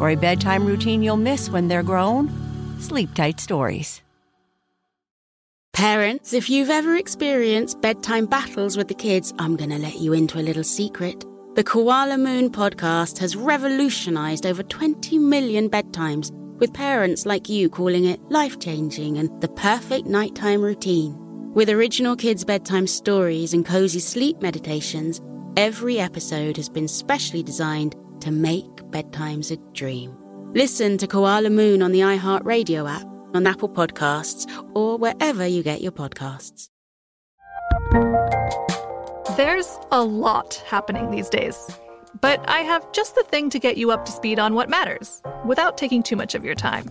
Or a bedtime routine you'll miss when they're grown? Sleep Tight Stories. Parents, if you've ever experienced bedtime battles with the kids, I'm going to let you into a little secret. The Koala Moon podcast has revolutionized over 20 million bedtimes, with parents like you calling it life-changing and the perfect nighttime routine. With original kids' bedtime stories and cozy sleep meditations, every episode has been specially designed to make bedtime's a dream. Listen to Koala Moon on the iHeartRadio app, on Apple Podcasts, or wherever you get your podcasts. There's a lot happening these days, but I have just the thing to get you up to speed on what matters without taking too much of your time.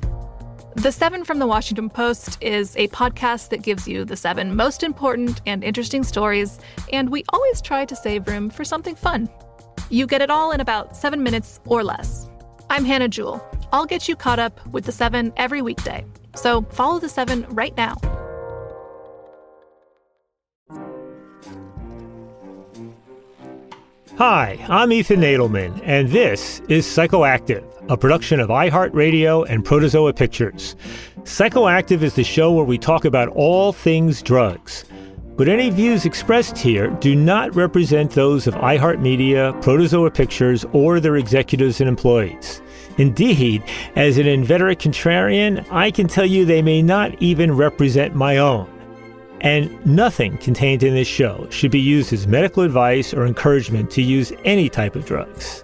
The Seven from the Washington Post is a podcast that gives you the seven most important and interesting stories, and we always try to save room for something fun. You get it all in about 7 minutes or less. I'm Hannah Jewell. I'll get you caught up with The Seven every weekday. So follow The Seven right now. Hi, I'm Ethan Nadelman, and this is Psychoactive, a production of iHeartRadio and Protozoa Pictures. Psychoactive is the show where we talk about all things drugs. But any views expressed here do not represent those of iHeartMedia, Protozoa Pictures, or their executives and employees. Indeed, as an inveterate contrarian, I can tell you they may not even represent my own. And nothing contained in this show should be used as medical advice or encouragement to use any type of drugs.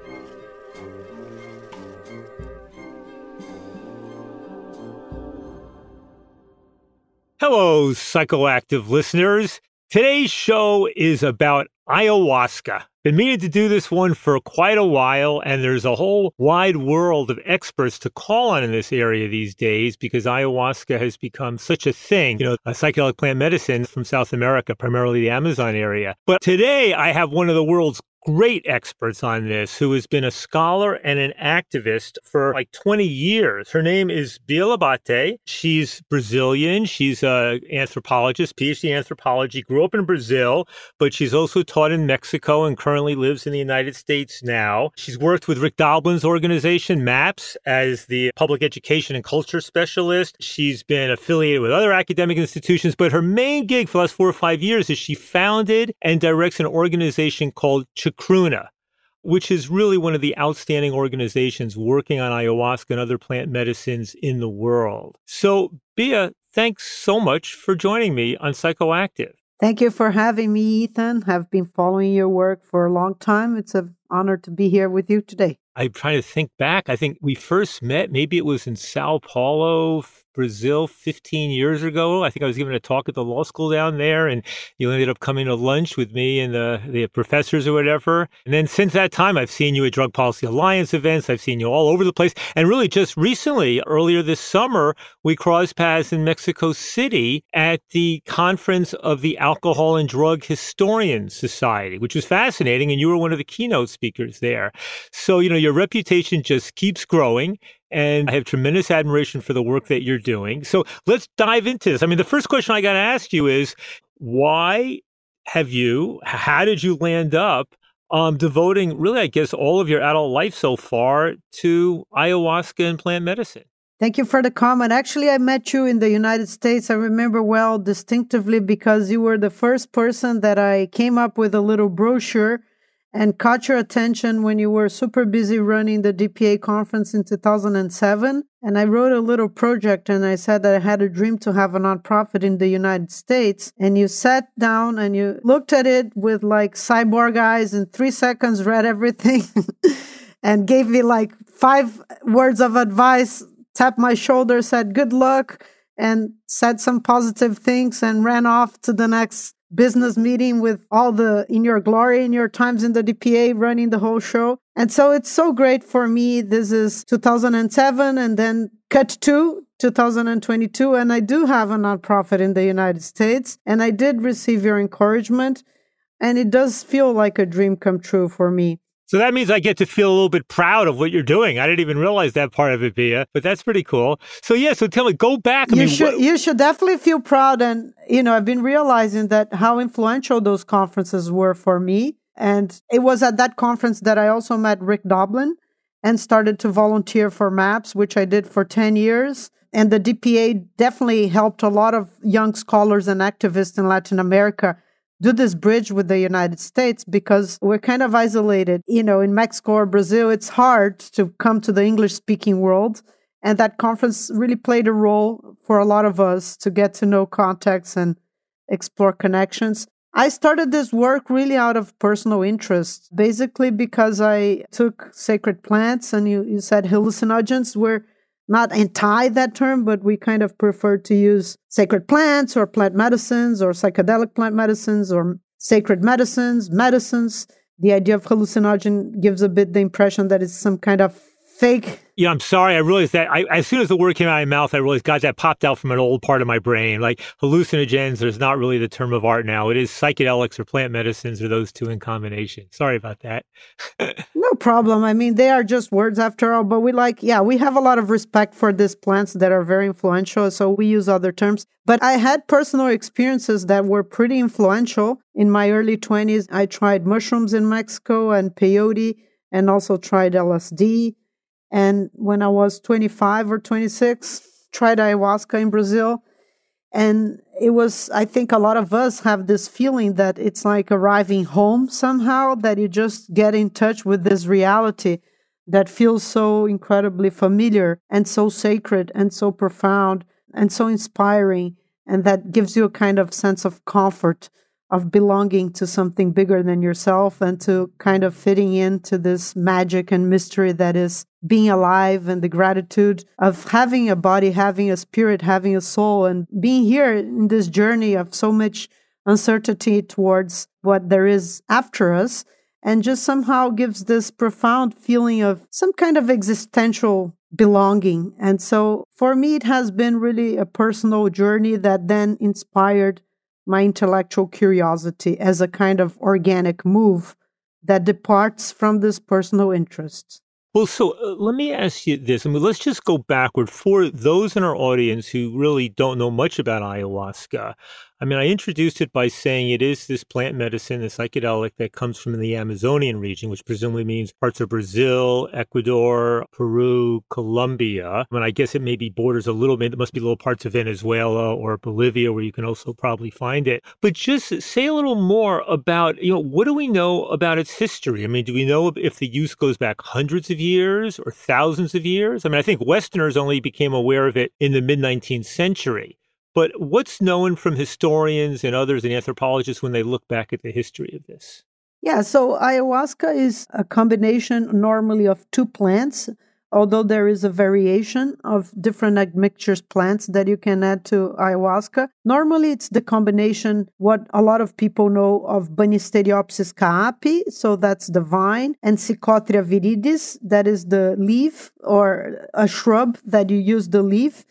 Hello, Psychoactive listeners. Today's show is about ayahuasca. Been meaning to do this one for quite a while, and there's a whole wide world of experts to call on in this area these days because ayahuasca has become such a thing, a psychedelic plant medicine from South America, primarily the Amazon area. But today I have one of the world's great experts on this who has been a scholar and an activist for like 20 years. Her name is Bia Labate. She's Brazilian. She's an anthropologist, PhD anthropology, grew up in Brazil, but she's also taught in Mexico and currently lives in the United States now. She's worked with Rick Doblin's organization, MAPS, as the public education and culture specialist. She's been affiliated with other academic institutions, but her main gig for the last 4 or 5 years is she founded and directs an organization called Chacruna, which is really one of the outstanding organizations working on ayahuasca and other plant medicines in the world. So, Bia, thanks so much for joining me on Psychoactive. Thank you for having me, Ethan. I've been following your work for a long time. It's an honor to be here with you today. I'm trying to think back. I think we first met, maybe it was in Sao Paulo, Brazil, 15 years ago. I think I was giving a talk at the law school down there, and you ended up coming to lunch with me and the professors or whatever. And then since that time, I've seen you at Drug Policy Alliance events. I've seen you all over the place. And really just recently, earlier this summer, we crossed paths in Mexico City at the conference of the Alcohol and Drug Historians Society, which was fascinating. And you were one of the keynote speakers there. So, your reputation just keeps growing. And I have tremendous admiration for the work that you're doing. So let's dive into this. I mean, the first question I got to ask you is, how did you land up devoting really, I guess, all of your adult life so far to ayahuasca and plant medicine? Thank you for the comment. Actually, I met you in the United States. I remember well distinctively because you were the first person that I came up with a little brochure and caught your attention when you were super busy running the DPA conference in 2007. And I wrote a little project and I said that I had a dream to have a nonprofit in the United States. And you sat down and you looked at it with like cyborg eyes and 3 seconds, read everything and gave me like 5 words of advice, tapped my shoulder, said, good luck, and said some positive things and ran off to the next business meeting with all the in your glory, in your times in the DPA, running the whole show. And so it's so great for me. This is 2007 and then cut to 2022. And I do have a nonprofit in the United States. And I did receive your encouragement. And it does feel like a dream come true for me. So that means I get to feel a little bit proud of what you're doing. I didn't even realize that part of it, Bia, but that's pretty cool. So yeah, so tell me, go back. You should definitely feel proud. And, you know, I've been realizing that how influential those conferences were for me. And it was at that conference that I also met Rick Doblin and started to volunteer for MAPS, which I did for 10 years. And the DPA definitely helped a lot of young scholars and activists in Latin America do this bridge with the United States, because we're kind of isolated. You know, in Mexico or Brazil, it's hard to come to the English-speaking world. And that conference really played a role for a lot of us to get to know contacts and explore connections. I started this work really out of personal interest, basically because I took sacred plants, and you said hallucinogens were not anti that term, but we kind of prefer to use sacred plants or plant medicines or psychedelic plant medicines or sacred medicines. The idea of hallucinogen gives a bit the impression that it's some kind of fake. Yeah, I'm sorry. I realized that as soon as the word came out of my mouth, I realized, God, that popped out from an old part of my brain. Like hallucinogens is not really the term of art now. It is psychedelics or plant medicines or those two in combination. Sorry about that. No problem. I mean, they are just words after all. But we have a lot of respect for these plants that are very influential. So we use other terms. But I had personal experiences that were pretty influential. In my early 20s, I tried mushrooms in Mexico and peyote and also tried LSD. And when I was 25 or 26, tried ayahuasca in Brazil. And it was, I think a lot of us have this feeling that it's like arriving home somehow, that you just get in touch with this reality that feels so incredibly familiar and so sacred and so profound and so inspiring. And that gives you a kind of sense of comfort, of belonging to something bigger than yourself and to kind of fitting into this magic and mystery that is being alive and the gratitude of having a body, having a spirit, having a soul, and being here in this journey of so much uncertainty towards what there is after us, and just somehow gives this profound feeling of some kind of existential belonging. And so for me, it has been really a personal journey that then inspired my intellectual curiosity as a kind of organic move that departs from this personal interest. Well, so let me ask you this. I mean, let's just go backward for those in our audience who really don't know much about ayahuasca. I mean, I introduced it by saying it is this plant medicine, the psychedelic that comes from the Amazonian region, which presumably means parts of Brazil, Ecuador, Peru, Colombia. I mean, I guess it maybe borders a little bit. It must be little parts of Venezuela or Bolivia where you can also probably find it. But just say a little more about, you know, what do we know about its history? I mean, do we know if the use goes back hundreds of years or thousands of years? I mean, I think Westerners only became aware of it in the mid-19th century. But what's known from historians and others and anthropologists when they look back at the history of this? Yeah, so ayahuasca is a combination normally of 2 plants, although there is a variation of different admixtures plants that you can add to ayahuasca. Normally, it's the combination, what a lot of people know of Banisteriopsis caapi, so that's the vine, and Psychotria viridis, that is the leaf or a shrub that you use the leaf.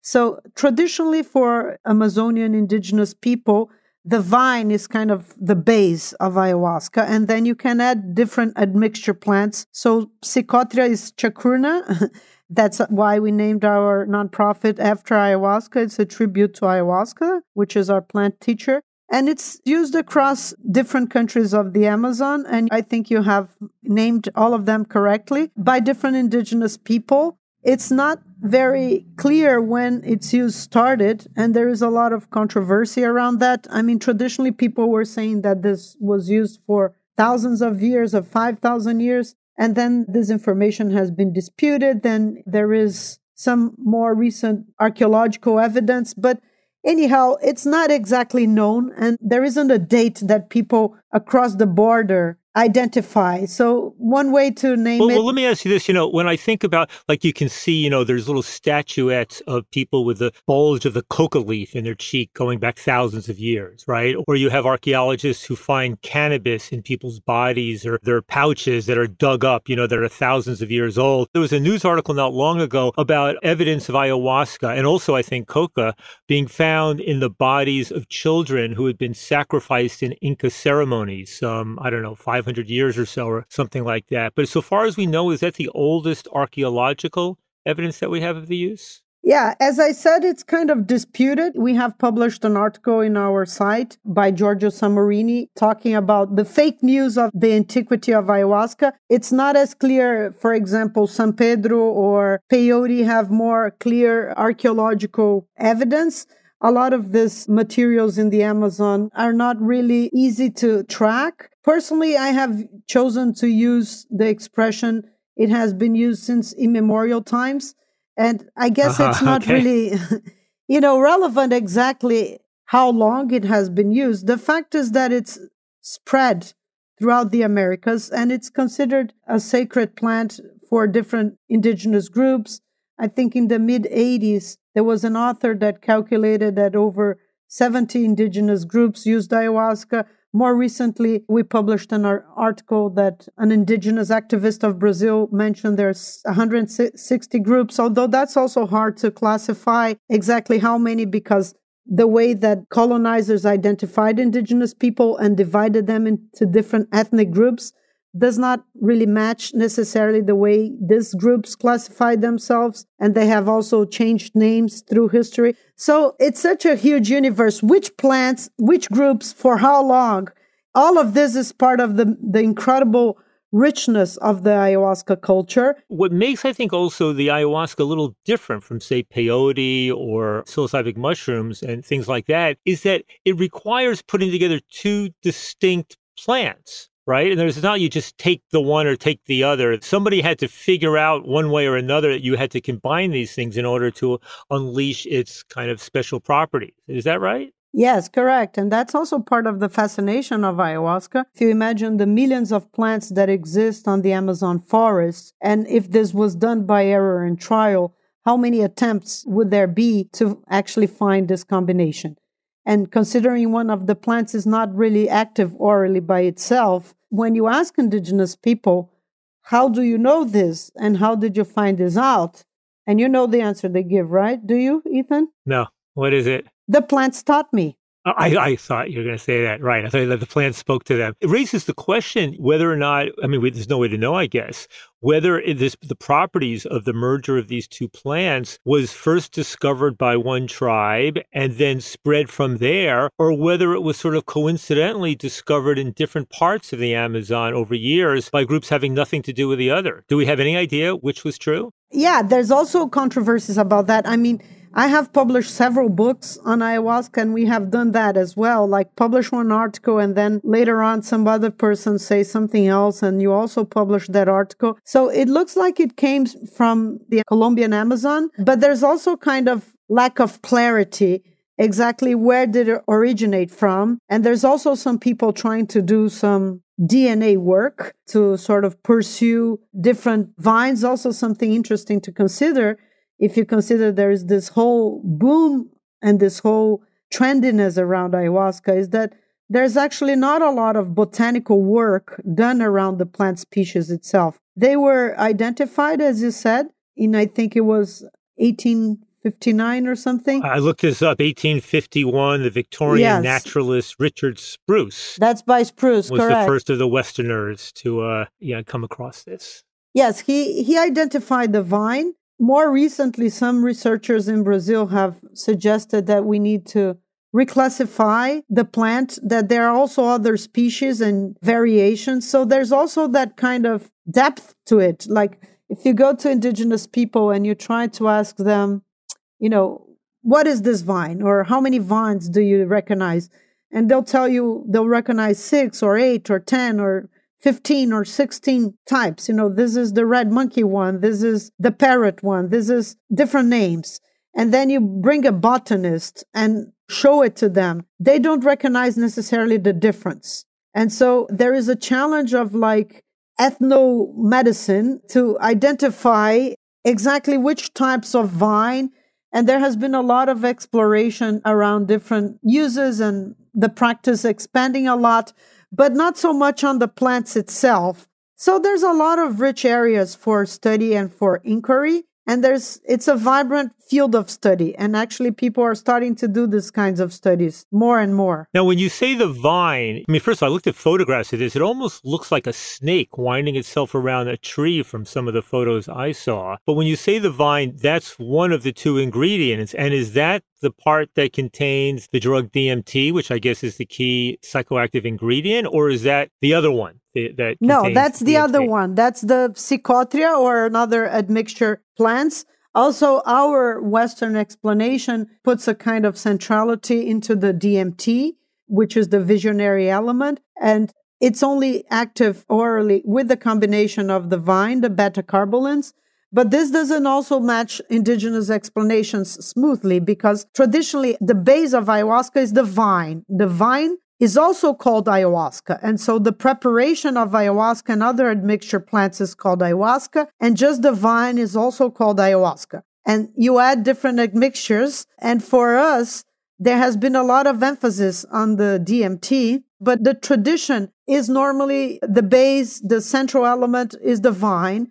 So traditionally for Amazonian indigenous people, the vine is kind of the base of ayahuasca. And then you can add different admixture plants. So Psychotria is Chacruna. That's why we named our nonprofit after ayahuasca. It's a tribute to ayahuasca, which is our plant teacher. And it's used across different countries of the Amazon. And I think you have named all of them correctly by different indigenous people. It's not very clear when its use started, and there is a lot of controversy around that. I mean, traditionally, people were saying that this was used for thousands of years or 5,000 years. And then this information has been disputed. Then there is some more recent archaeological evidence. But anyhow, it's not exactly known. And there isn't a date that people across the border identify. So one way to name it. Well, let me ask you this. You know, when I think about, like, you can see, you know, there's little statuettes of people with the bulge of the coca leaf in their cheek going back thousands of years, right? Or you have archaeologists who find cannabis in people's bodies or their pouches that are dug up, you know, that are thousands of years old. There was a news article not long ago about evidence of ayahuasca and also, I think, coca being found in the bodies of children who had been sacrificed in Inca ceremonies, some, I don't know, 500 years or so or something like that. But so far as we know, is that the oldest archaeological evidence that we have of the use? Yeah, as I said, it's kind of disputed. We have published an article in our site by Giorgio Samarini talking about the fake news of the antiquity of ayahuasca. It's not as clear, for example, San Pedro or peyote have more clear archaeological evidence. A lot of these materials in the Amazon are not really easy to track. Personally, I have chosen to use the expression, it has been used since immemorial times. And I guess it's not really, you know, relevant exactly how long it has been used. The fact is that it's spread throughout the Americas and it's considered a sacred plant for different indigenous groups. I think in the mid-'80s, there was an author that calculated that over 70 indigenous groups used ayahuasca. More recently, we published an article that an indigenous activist of Brazil mentioned there's 160 groups, although that's also hard to classify exactly how many, because the way that colonizers identified indigenous people and divided them into different ethnic groups does not really match necessarily the way these groups classified themselves. And they have also changed names through history. So it's such a huge universe. Which plants, which groups, for how long? All of this is part of the incredible richness of the ayahuasca culture. What makes, I think, also the ayahuasca a little different from, say, peyote or psilocybin mushrooms and things like that is that it requires putting together two distinct plants. Right? And it's not you just take the one or take the other. Somebody had to figure out one way or another that you had to combine these things in order to unleash its kind of special properties. Is that right? Yes, correct. And that's also part of the fascination of ayahuasca. If you imagine the millions of plants that exist on the Amazon forest, and if this was done by error and trial, how many attempts would there be to actually find this combination? And considering one of the plants is not really active orally by itself, when you ask indigenous people, how do you know this? And how did you find this out? And you know the answer they give, right? Do you, Ethan? No. What is it? The plants taught me. I thought you were going to say that, right? I thought that the plants spoke to them. It raises the question whether or not, I mean, there's no way to know, I guess, whether the properties of the merger of these two plants was first discovered by one tribe and then spread from there, or whether it was sort of coincidentally discovered in different parts of the Amazon over years by groups having nothing to do with the other. Do we have any idea which was true? Yeah, there's also controversies about that. I mean, I have published several books on ayahuasca, and we have done that as well, like publish one article and then later on some other person say something else, and you also publish that article. So it looks like it came from the Colombian Amazon, but there's also kind of lack of clarity exactly where did it originate from. And there's also some people trying to do some DNA work to sort of pursue different vines. Also something interesting to consider, if you consider there is this whole boom and this whole trendiness around ayahuasca, is that there's actually not a lot of botanical work done around the plant species itself. They were identified, as you said, in, I think it was 1859 or something. I looked this up, 1851, the Victorian naturalist Richard Spruce. That's by Spruce, correct. Was the first of the Westerners to come across this. Yes, he identified the vine. More recently, some researchers in Brazil have suggested that we need to reclassify the plant, that there are also other species and variations. So there's also that kind of depth to it. Like if you go to indigenous people and you try to ask them, you know, what is this vine or how many vines do you recognize? And they'll tell you, they'll recognize 6 or 8 or 10 or 15 or 16 types. You know, this is the red monkey one. This is the parrot one. This is different names. And then you bring a botanist and show it to them. They don't recognize necessarily the difference. And so there is a challenge of like ethnomedicine to identify exactly which types of vine. And there has been a lot of exploration around different uses and the practice expanding a lot, but not so much on the plants itself. So there's a lot of rich areas for study and for inquiry. And it's a vibrant field of study. And actually, people are starting to do these kinds of studies more and more. Now, when you say the vine, I mean, first of all, I looked at photographs of this. It almost looks like a snake winding itself around a tree from some of the photos I saw. But when you say the vine, that's one of the two ingredients. And is that the part that contains the drug DMT, which I guess is the key psychoactive ingredient? Or is that the other one? No, that's the other one. That's the Psychotria or another admixture plants. Also, our Western explanation puts a kind of centrality into the DMT, which is the visionary element. And it's only active orally with the combination of the vine, the beta-carbolins. But this doesn't also match indigenous explanations smoothly because traditionally the base of ayahuasca is the vine. The vine is also called ayahuasca. And so the preparation of ayahuasca and other admixture plants is called ayahuasca, and just the vine is also called ayahuasca. And you add different admixtures, and for us, there has been a lot of emphasis on the DMT, but the tradition is normally the base, the central element is the vine.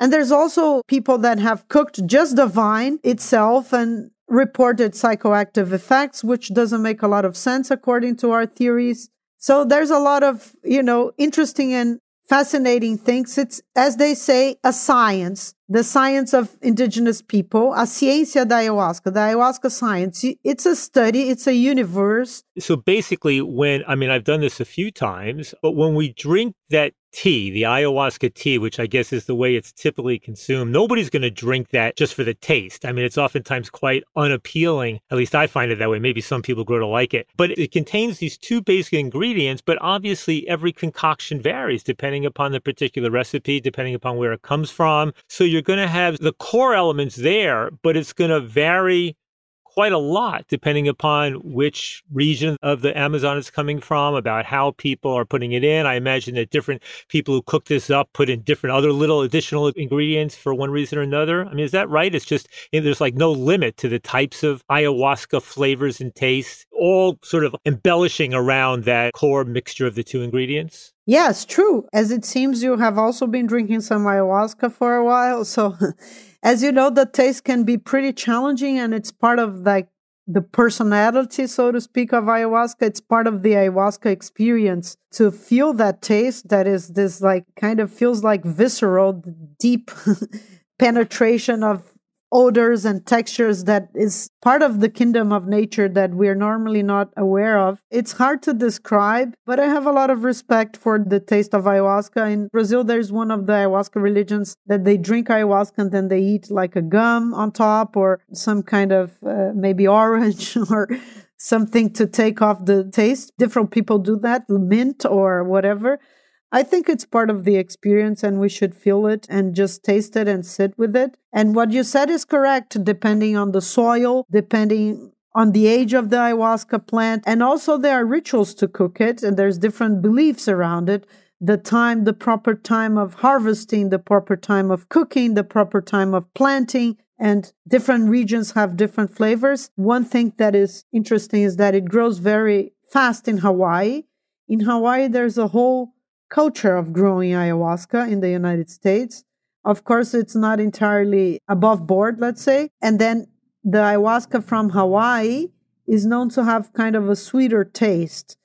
And there's also people that have cooked just the vine itself and reported psychoactive effects, which doesn't make a lot of sense according to our theories. So there's a lot of, interesting and fascinating things. It's, as they say, a science, the science of indigenous people, a ciência da ayahuasca, the ayahuasca science. It's a study, it's a universe. So basically I've done this a few times, but when we drink that tea, the ayahuasca tea, which I guess is the way it's typically consumed, nobody's going to drink that just for the taste. I mean, it's oftentimes quite unappealing. At least I find it that way. Maybe some people grow to like it. But it contains these two basic ingredients, but obviously every concoction varies depending upon the particular recipe, depending upon where it comes from. So you're going to have the core elements there, but it's going to vary quite a lot depending upon which region of the Amazon it's coming from, about how people are putting it in. I imagine that different people who cook this up put in different other little additional ingredients for one reason or another. I mean, is that right? It's just there's like no limit to the types of ayahuasca flavors and tastes, all sort of embellishing around that core mixture of the two ingredients. Yes, true. As it seems, you have also been drinking some ayahuasca for a while, so... As you know, the taste can be pretty challenging, and it's part of like the personality, so to speak, of ayahuasca. It's part of the ayahuasca experience to feel that taste that is this like kind of feels like visceral, deep penetration of odors and textures that is part of the kingdom of nature that we're normally not aware of. It's hard to describe, but I have a lot of respect for the taste of ayahuasca. In Brazil, there's one of the ayahuasca religions that they drink ayahuasca and then they eat like a gum on top or some kind of maybe orange or something to take off the taste. Different people do that, mint or whatever. I think it's part of the experience and we should feel it and just taste it and sit with it. And what you said is correct, depending on the soil, depending on the age of the ayahuasca plant. And also there are rituals to cook it and there's different beliefs around it. The time, the proper time of harvesting, the proper time of cooking, the proper time of planting. And different regions have different flavors. One thing that is interesting is that it grows very fast in Hawaii. In Hawaii, there's a whole culture of growing ayahuasca in the United States. Of course, it's not entirely above board, let's say. And then the ayahuasca from Hawaii is known to have kind of a sweeter taste.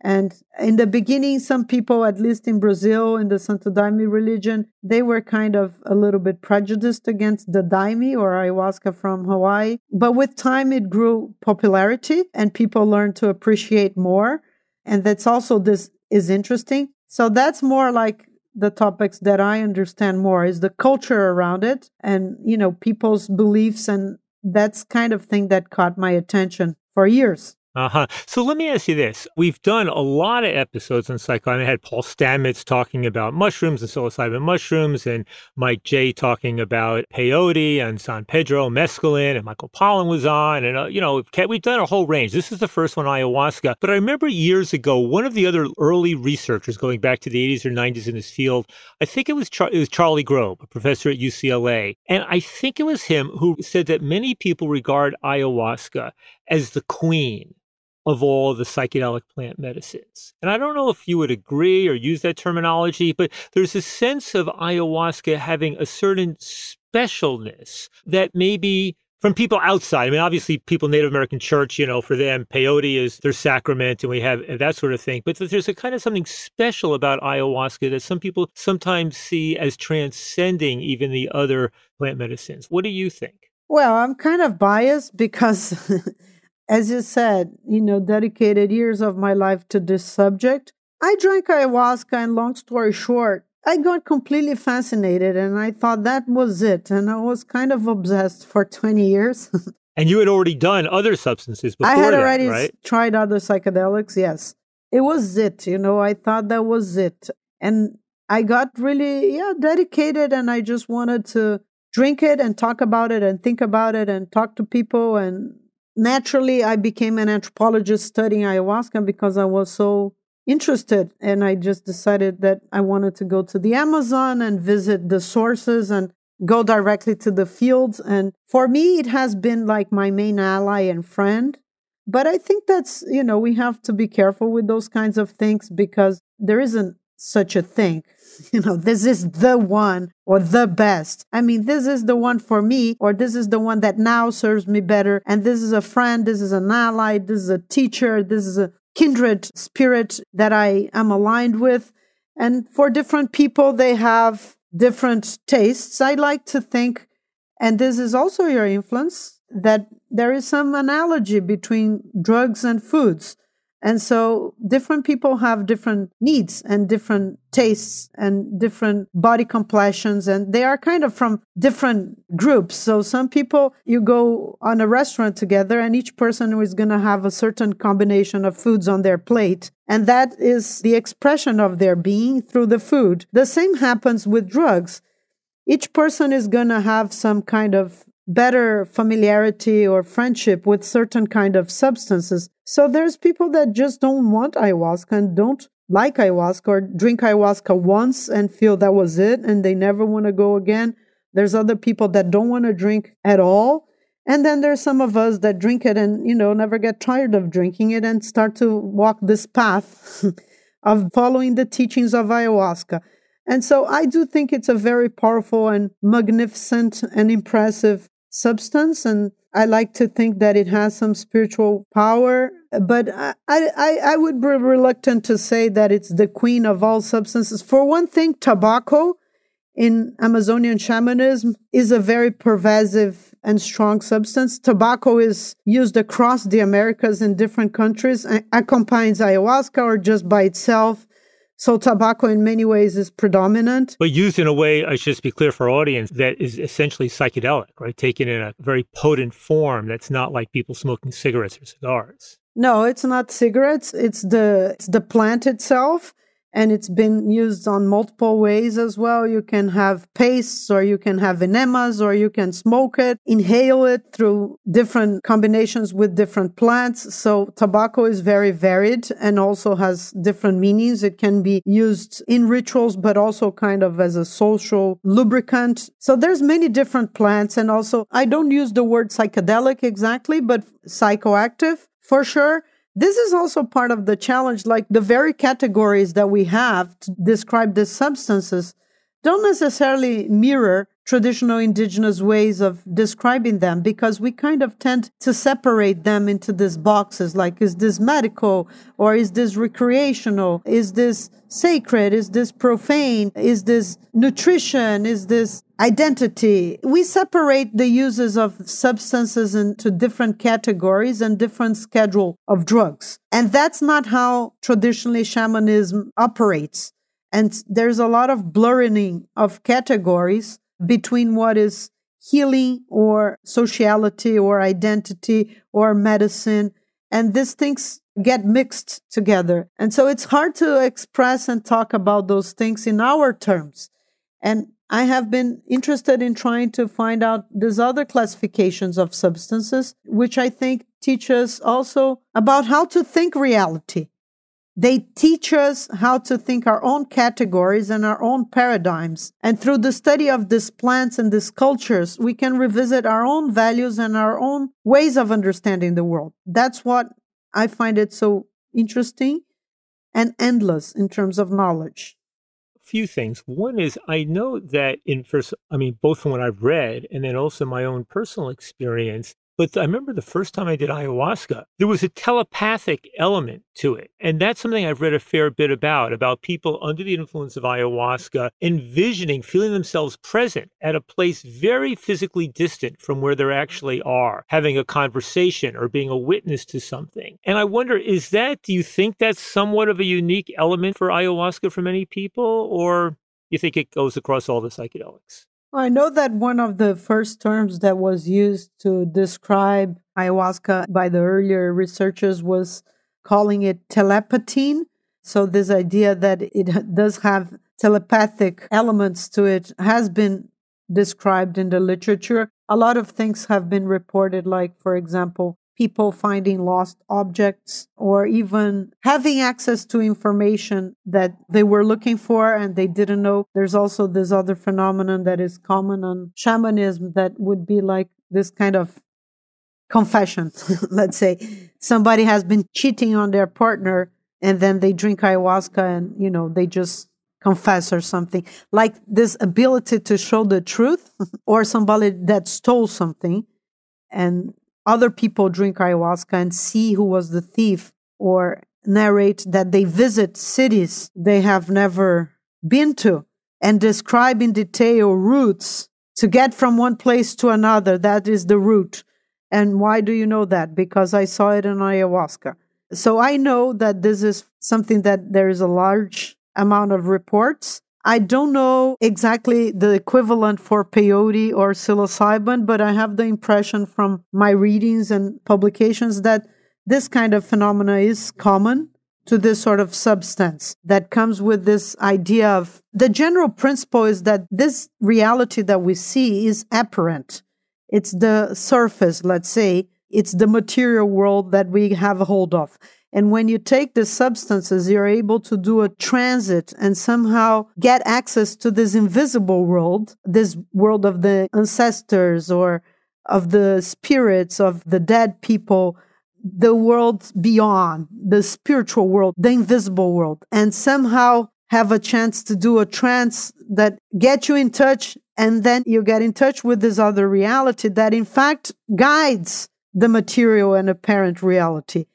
And in the beginning, some people, at least in Brazil, in the Santo Daime religion, they were kind of a little bit prejudiced against the daime or ayahuasca from Hawaii. But with time, it grew popularity and people learned to appreciate more. And that's also, this is interesting. So that's more like the topics that I understand more is the culture around it and, people's beliefs. And that's kind of thing that caught my attention for years. So let me ask you this. We've done a lot of episodes on psychotherapy. I had Paul Stamets talking about mushrooms and psilocybin mushrooms, and Mike Jay talking about peyote and San Pedro, mescaline, and Michael Pollan was on. And, you know, we've done a whole range. This is the first one, ayahuasca. But I remember years ago, one of the other early researchers going back to the 80s or 90s in this field, I think it was Charlie Grobe, a professor at UCLA. And I think it was him who said that many people regard ayahuasca as the queen of all the psychedelic plant medicines. And I don't know if you would agree or use that terminology, but there's a sense of ayahuasca having a certain specialness that maybe from people outside. I mean, obviously people, Native American church, you know, for them, peyote is their sacrament and we have that sort of thing. But there's a kind of something special about ayahuasca that some people sometimes see as transcending even the other plant medicines. What do you think? Well, I'm kind of biased because as you said, you know, dedicated years of my life to this subject. I drank ayahuasca and long story short, I got completely fascinated and I thought that was it. And I was kind of obsessed for 20 years. And you had already done other substances before that, right? I had already tried other psychedelics, yes. It was it, you know, I thought that was it. And I got really, dedicated and I just wanted to drink it and talk about it and think about it and talk to people. And naturally, I became an anthropologist studying ayahuasca because I was so interested. And I just decided that I wanted to go to the Amazon and visit the sources and go directly to the fields. And for me, it has been like my main ally and friend. But I think that's, you know, we have to be careful with those kinds of things because there isn't such a thing. You know, this is the one or the best. I mean, this is the one for me, or this is the one that now serves me better. And this is a friend, this is an ally, this is a teacher, this is a kindred spirit that I am aligned with. And for different people, they have different tastes. I like to think, and this is also your influence, that there is some analogy between drugs and foods. And so different people have different needs and different tastes and different body complexions, and they are kind of from different groups. So some people, you go on a restaurant together and each person is going to have a certain combination of foods on their plate. And that is the expression of their being through the food. The same happens with drugs. Each person is going to have some kind of better familiarity or friendship with certain kind of substances. So there's people that just don't want ayahuasca and don't like ayahuasca or drink ayahuasca once and feel that was it and they never want to go again. There's other people that don't want to drink at all. And then there's some of us that drink it and, you know, never get tired of drinking it and start to walk this path of following the teachings of ayahuasca. And so I do think it's a very powerful and magnificent and impressive substance. And I like to think that it has some spiritual power, but I would be reluctant to say that it's the queen of all substances. For one thing, tobacco in Amazonian shamanism is a very pervasive and strong substance. Tobacco is used across the Americas in different countries, and accompanies ayahuasca or just by itself. So tobacco in many ways is predominant. But used in a way, I should just be clear for our audience, that is essentially psychedelic, right? Taken in a very potent form that's not like people smoking cigarettes or cigars. No, it's not cigarettes. It's the plant itself. And it's been used on multiple ways as well. You can have pastes or you can have enemas or you can smoke it, inhale it through different combinations with different plants. So tobacco is very varied and also has different meanings. It can be used in rituals, but also kind of as a social lubricant. So there's many different plants. And also, I don't use the word psychedelic exactly, but psychoactive for sure. This is also part of the challenge, like the very categories that we have to describe these substances don't necessarily mirror traditional indigenous ways of describing them because we kind of tend to separate them into these boxes, like is this medical or is this recreational? Is this sacred? Is this profane? Is this nutrition? Is this identity? We separate the uses of substances into different categories and different schedule of drugs. And that's not how traditionally shamanism operates. And there's a lot of blurring of categories between what is healing or sociality or identity or medicine and these things get mixed together. And so it's hard to express and talk about those things in our terms. And I have been interested in trying to find out these other classifications of substances, which I think teach us also about how to think reality. They teach us how to think our own categories and our own paradigms. And through the study of these plants and these cultures, we can revisit our own values and our own ways of understanding the world. That's what I find it so interesting and endless in terms of knowledge. Few things. One is I know that both from what I've read and then also my own personal experience, but I remember the first time I did ayahuasca, there was a telepathic element to it. And that's something I've read a fair bit about people under the influence of ayahuasca, envisioning, feeling themselves present at a place very physically distant from where they actually are, having a conversation or being a witness to something. And I wonder, do you think that's somewhat of a unique element for ayahuasca for many people, or you think it goes across all the psychedelics? I know that one of the first terms that was used to describe ayahuasca by the earlier researchers was calling it telepatine. So this idea that it does have telepathic elements to it has been described in the literature. A lot of things have been reported, like, for example, people finding lost objects or even having access to information that they were looking for and they didn't know. There's also this other phenomenon that is common on shamanism that would be like this kind of confession. Let's say somebody has been cheating on their partner and then they drink ayahuasca and, they just confess or something. Like this ability to show the truth or somebody that stole something and other people drink ayahuasca and see who was the thief or narrate that they visit cities they have never been to and describe in detail routes to get from one place to another. That is the route. And why do you know that? Because I saw it in ayahuasca. So I know that this is something that there is a large amount of reports. I don't know exactly the equivalent for peyote or psilocybin, but I have the impression from my readings and publications that this kind of phenomena is common to this sort of substance that comes with this idea of the general principle is that this reality that we see is apparent. It's the surface, let's say. It's the material world that we have a hold of. And when you take the substances, you're able to do a transit and somehow get access to this invisible world, this world of the ancestors or of the spirits of the dead people, the world beyond, the spiritual world, the invisible world, and somehow have a chance to do a trance that gets you in touch. And then you get in touch with this other reality that, in fact, guides the material and apparent reality.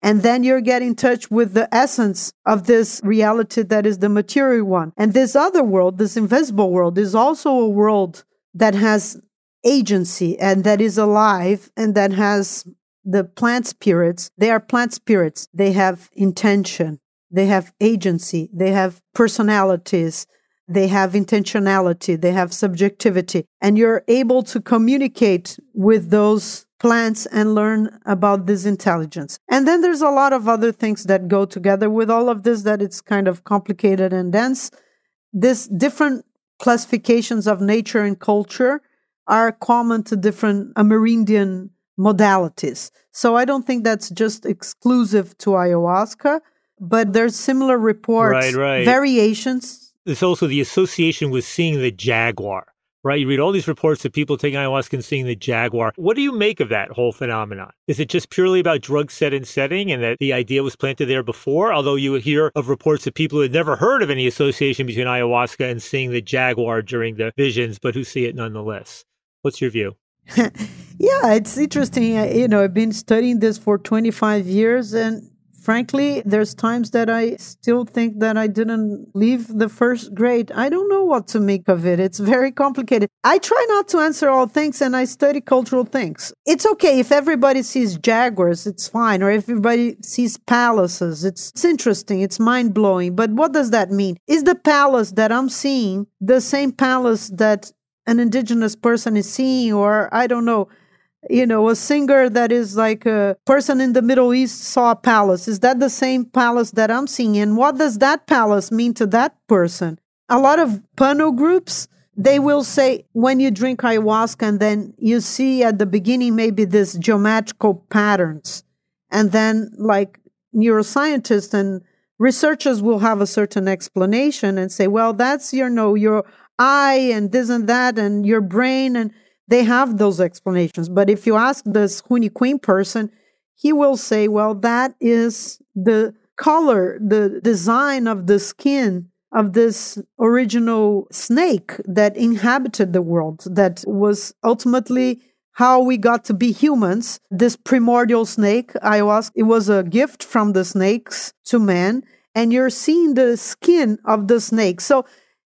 And then you get in touch with the essence of this reality that is the material one. And this other world, this invisible world, is also a world that has agency and that is alive and that has the plant spirits. They are plant spirits. They have intention. They have agency. They have personalities. They have intentionality. They have subjectivity. And you're able to communicate with those plants and learn about this intelligence. And then there's a lot of other things that go together with all of this, that it's kind of complicated and dense. These different classifications of nature and culture are common to different Amerindian modalities. So I don't think that's just exclusive to ayahuasca, but there's similar reports, right. Variations. There's also the association with seeing the jaguar. Right? You read all these reports of people taking ayahuasca and seeing the jaguar. What do you make of that whole phenomenon? Is it just purely about drug setting and that the idea was planted there before? Although you hear of reports of people who had never heard of any association between ayahuasca and seeing the jaguar during the visions, but who see it nonetheless. What's your view? Yeah, it's interesting. I've been studying this for 25 years and frankly, there's times that I still think that I didn't leave the first grade. I don't know what to make of it. It's very complicated. I try not to answer all things and I study cultural things. It's okay if everybody sees jaguars, it's fine. Or if everybody sees palaces, it's interesting, it's mind-blowing. But what does that mean? Is the palace that I'm seeing the same palace that an indigenous person is seeing? Or I don't know. you know, a singer that is like a person in the Middle East saw a palace. Is that the same palace that I'm seeing? And what does that palace mean to that person? A lot of panel groups, they will say, when you drink ayahuasca and then you see at the beginning maybe these geometrical patterns, and then like neuroscientists and researchers will have a certain explanation and say, well, that's your eye and this and that and your brain, and they have those explanations. But if you ask this Huni Queen person, he will say, well, that is the color, the design of the skin of this original snake that inhabited the world, that was ultimately how we got to be humans. This primordial snake, ayahuasca, it was a gift from the snakes to man, and you're seeing the skin of the snake. So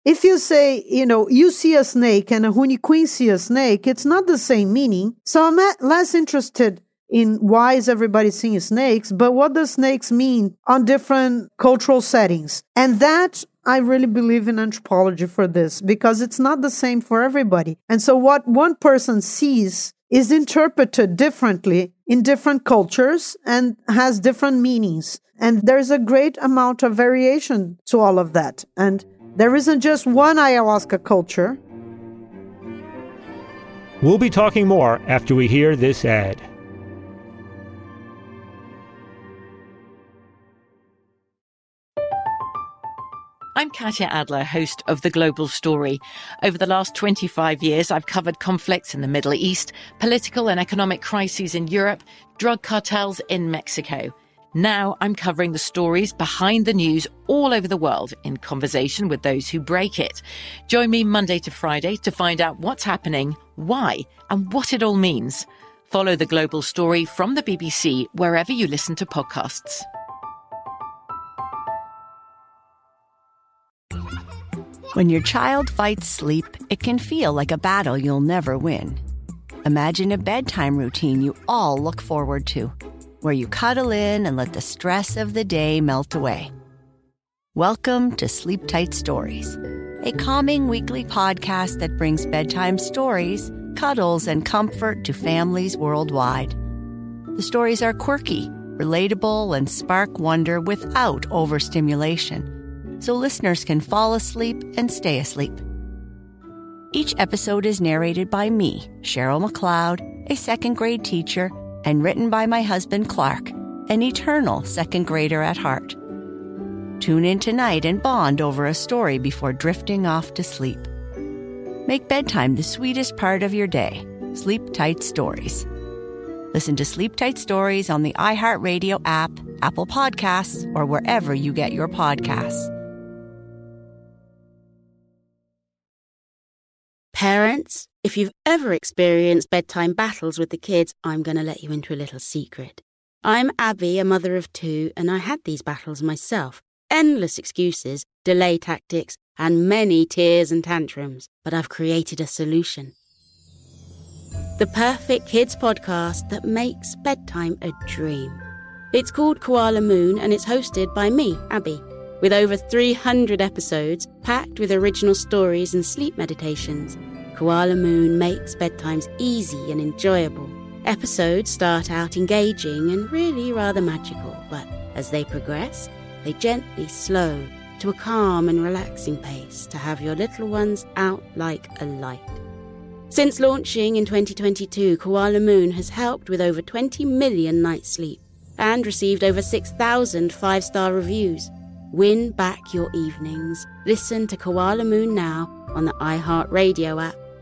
if you say, you know, you see a snake and a Huni Queen see a snake, it's not the same meaning. So I'm less interested in why is everybody seeing snakes, but what does snakes mean on different cultural settings. And that, I really believe in anthropology for this, because it's not the same for everybody. And so what one person sees is interpreted differently in different cultures and has different meanings. And there's a great amount of variation to all of that. And there isn't just one ayahuasca culture. We'll be talking more after we hear this ad. I'm Katya Adler, host of The Global Story. Over the last 25 years, I've covered conflicts in the Middle East, political and economic crises in Europe, drug cartels in Mexico. Now I'm covering the stories behind the news all over the world in conversation with those who break it. Join me Monday to Friday to find out what's happening, why, and what it all means. Follow The Global Story from the BBC wherever you listen to podcasts. When your child fights sleep, it can feel like a battle you'll never win. Imagine a bedtime routine you all look forward to, where you cuddle in and let the stress of the day melt away. Welcome to Sleep Tight Stories, a calming weekly podcast that brings bedtime stories, cuddles, and comfort to families worldwide. The stories are quirky, relatable, and spark wonder without overstimulation, so listeners can fall asleep and stay asleep. Each episode is narrated by me, Cheryl McLeod, a second-grade teacher, and written by my husband, Clark, an eternal second-grader at heart. Tune in tonight and bond over a story before drifting off to sleep. Make bedtime the sweetest part of your day. Sleep Tight Stories. Listen to Sleep Tight Stories on the iHeartRadio app, Apple Podcasts, or wherever you get your podcasts. Parents, if you've ever experienced bedtime battles with the kids, I'm going to let you into a little secret. I'm Abby, a mother of two, and I had these battles myself. Endless excuses, delay tactics, and many tears and tantrums. But I've created a solution. The perfect kids podcast that makes bedtime a dream. It's called Koala Moon, and it's hosted by me, Abby, with over 300 episodes packed with original stories and sleep meditations. Koala Moon makes bedtimes easy and enjoyable. Episodes start out engaging and really rather magical, but as they progress, they gently slow to a calm and relaxing pace to have your little ones out like a light. Since launching in 2022, Koala Moon has helped with over 20 million nights' sleep and received over 6,000 five-star reviews. Win back your evenings. Listen to Koala Moon now on the iHeartRadio app,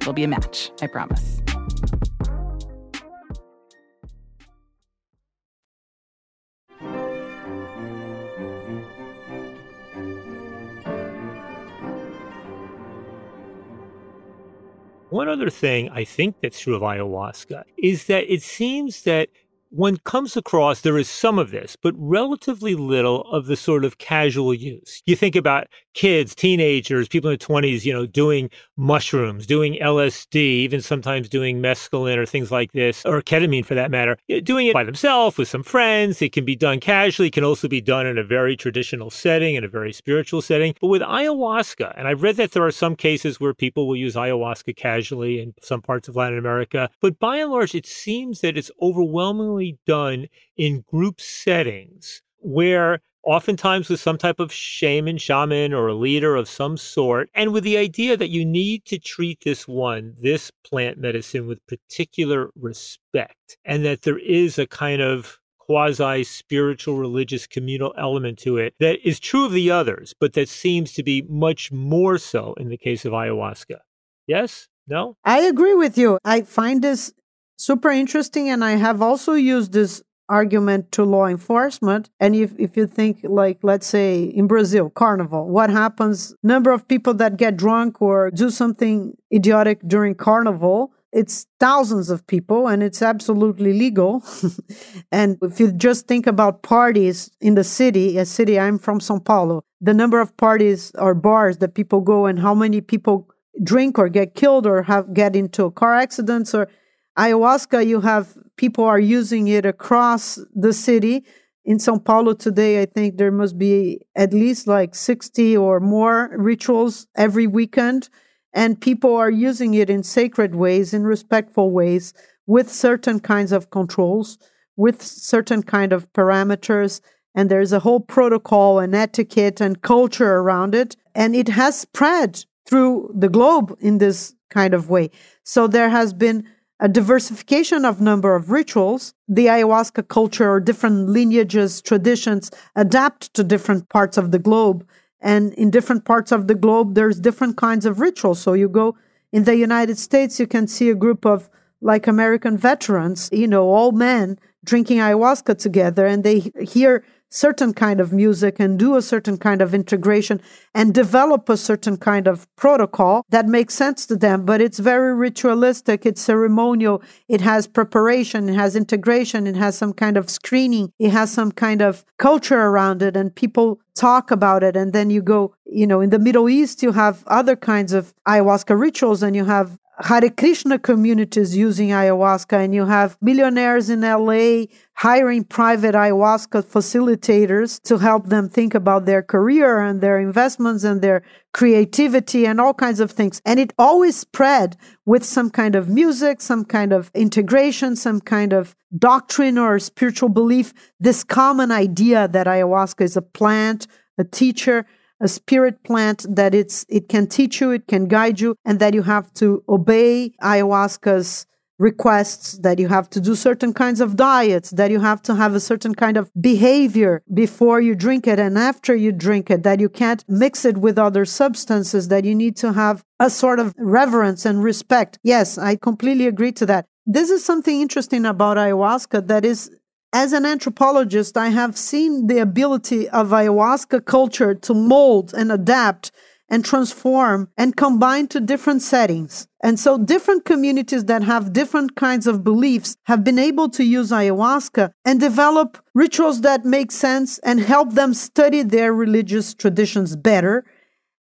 It'll be a match, I promise. One other thing I think that's true of ayahuasca is that it seems that one comes across, there is some of this, but relatively little of the sort of casual use. You think about kids, teenagers, people in their 20s, you know, doing mushrooms, doing LSD, even sometimes doing mescaline or things like this, or ketamine for that matter, doing it by themselves with some friends. It can be done casually. It can also be done in a very traditional setting, in a very spiritual setting. But with ayahuasca, and I've read that there are some cases where people will use ayahuasca casually in some parts of Latin America, but by and large, it seems that it's overwhelmingly done in group settings where oftentimes with some type of shaman or a leader of some sort, and with the idea that you need to treat this plant medicine with particular respect, and that there is a kind of quasi-spiritual, religious, communal element to it that is true of the others, but that seems to be much more so in the case of ayahuasca. Yes? No? I agree with you. I find this super interesting, and I have also used this argument to law enforcement. And if you think, like, let's say in Brazil, carnival, what happens? Number of people that get drunk or do something idiotic during carnival, it's thousands of people, and it's absolutely legal. And if you just think about parties in the city, I'm from São Paulo, the number of parties or bars that people go and how many people drink or get killed or get into car accidents or... Ayahuasca, you have people are using it across the city. In São Paulo today, I think there must be at least like 60 or more rituals every weekend. And people are using it in sacred ways, in respectful ways, with certain kinds of controls, with certain kind of parameters. And there's a whole protocol and etiquette and culture around it. And it has spread through the globe in this kind of way. So there has been a diversification of number of rituals. The ayahuasca culture or different lineages, traditions adapt to different parts of the globe. And in different parts of the globe, there's different kinds of rituals. So you go in the United States, you can see a group of like American veterans, you know, all men drinking ayahuasca together, and they hear certain kind of music and do a certain kind of integration and develop a certain kind of protocol that makes sense to them. But it's very ritualistic, it's ceremonial, it has preparation, it has integration, it has some kind of screening, it has some kind of culture around it, and people talk about it. And then you go, you know, in the Middle East, you have other kinds of ayahuasca rituals, and you have Hare Krishna communities using ayahuasca, and you have millionaires in LA hiring private ayahuasca facilitators to help them think about their career and their investments and their creativity and all kinds of things. And it always spread with some kind of music, some kind of integration, some kind of doctrine or spiritual belief, this common idea that ayahuasca is a plant, a teacher, a spirit plant, that it can teach you, it can guide you, and that you have to obey ayahuasca's requests, that you have to do certain kinds of diets, that you have to have a certain kind of behavior before you drink it and after you drink it, that you can't mix it with other substances, that you need to have a sort of reverence and respect. Yes, I completely agree to that. This is something interesting about ayahuasca that is, as an anthropologist, I have seen the ability of ayahuasca culture to mold and adapt and transform and combine to different settings. And so different communities that have different kinds of beliefs have been able to use ayahuasca and develop rituals that make sense and help them study their religious traditions better,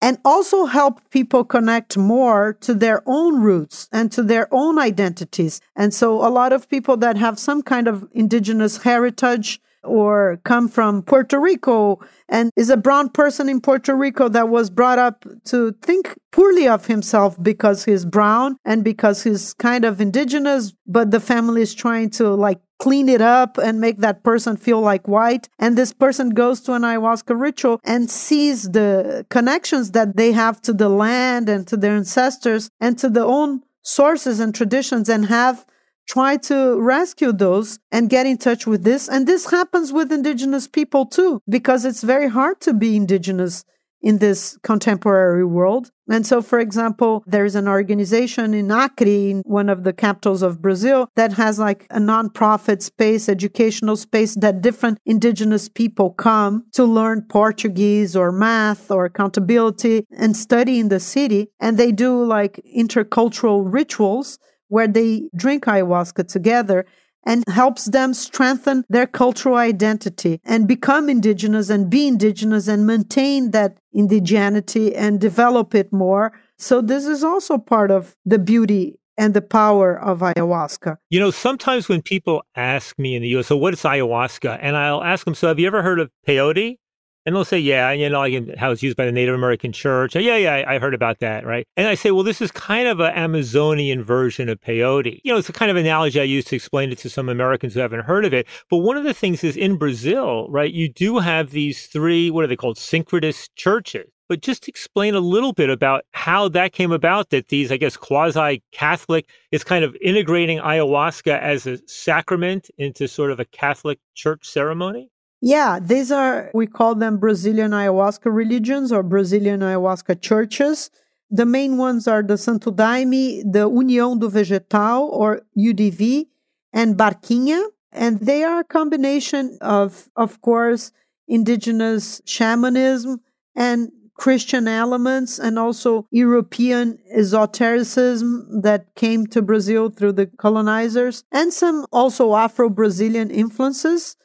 and also help people connect more to their own roots and to their own identities. And so a lot of people that have some kind of indigenous heritage or come from Puerto Rico and is a brown person in Puerto Rico that was brought up to think poorly of himself because he's brown and because he's kind of indigenous, but the family is trying to like clean it up and make that person feel like white. And this person goes to an ayahuasca ritual and sees the connections that they have to the land and to their ancestors and to their own sources and traditions, and have try to rescue those and get in touch with this. And this happens with indigenous people too, because it's very hard to be indigenous in this contemporary world. And so, for example, there is an organization in Acre, in one of the capitals of Brazil, that has like a nonprofit space, educational space, that different indigenous people come to learn Portuguese or math or accountability and study in the city. And they do like intercultural rituals where they drink ayahuasca together. and helps them strengthen their cultural identity and become indigenous and be indigenous and maintain that indigeneity and develop it more. So this is also part of the beauty and the power of ayahuasca. You know, sometimes when people ask me in the U.S., so what is ayahuasca? And I'll ask them, so have you ever heard of peyote? And they'll say, yeah, you know, how it's used by the Native American church. Yeah, I heard about that, right? And I say, well, this is kind of an Amazonian version of peyote. You know, it's the kind of analogy I use to explain it to some Americans who haven't heard of it. But one of the things is in Brazil, right, you do have these three, what are they called, syncretist churches. But just explain a little bit about how that came about, that these, I guess, quasi-Catholic is kind of integrating ayahuasca as a sacrament into sort of a Catholic church ceremony. Yeah, these are, we call them Brazilian ayahuasca religions or Brazilian ayahuasca churches. The main ones are the Santo Daime, the União do Vegetal or UDV, and Barquinha. And they are a combination of course, indigenous shamanism and Christian elements and also European esotericism that came to Brazil through the colonizers and some also Afro-Brazilian influences.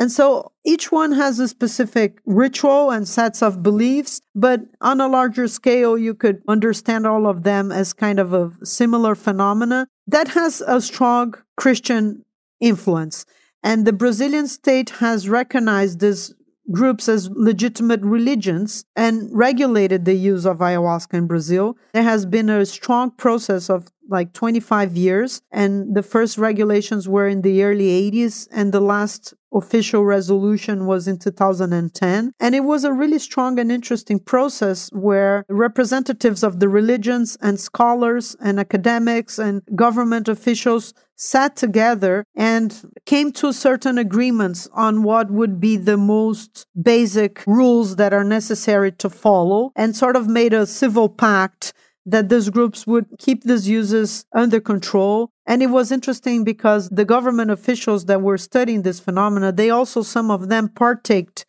And so each one has a specific ritual and sets of beliefs, but on a larger scale, you could understand all of them as kind of a similar phenomena that has a strong Christian influence. And the Brazilian state has recognized these groups as legitimate religions and regulated the use of ayahuasca in Brazil. There has been a strong process of like 25 years, and the first regulations were in the early 80s, and the last official resolution was in 2010. And it was a really strong and interesting process where representatives of the religions and scholars and academics and government officials sat together and came to certain agreements on what would be the most basic rules that are necessary to follow and sort of made a civil pact that these groups would keep these uses under control. And it was interesting because the government officials that were studying this phenomena, they also, some of them, partaked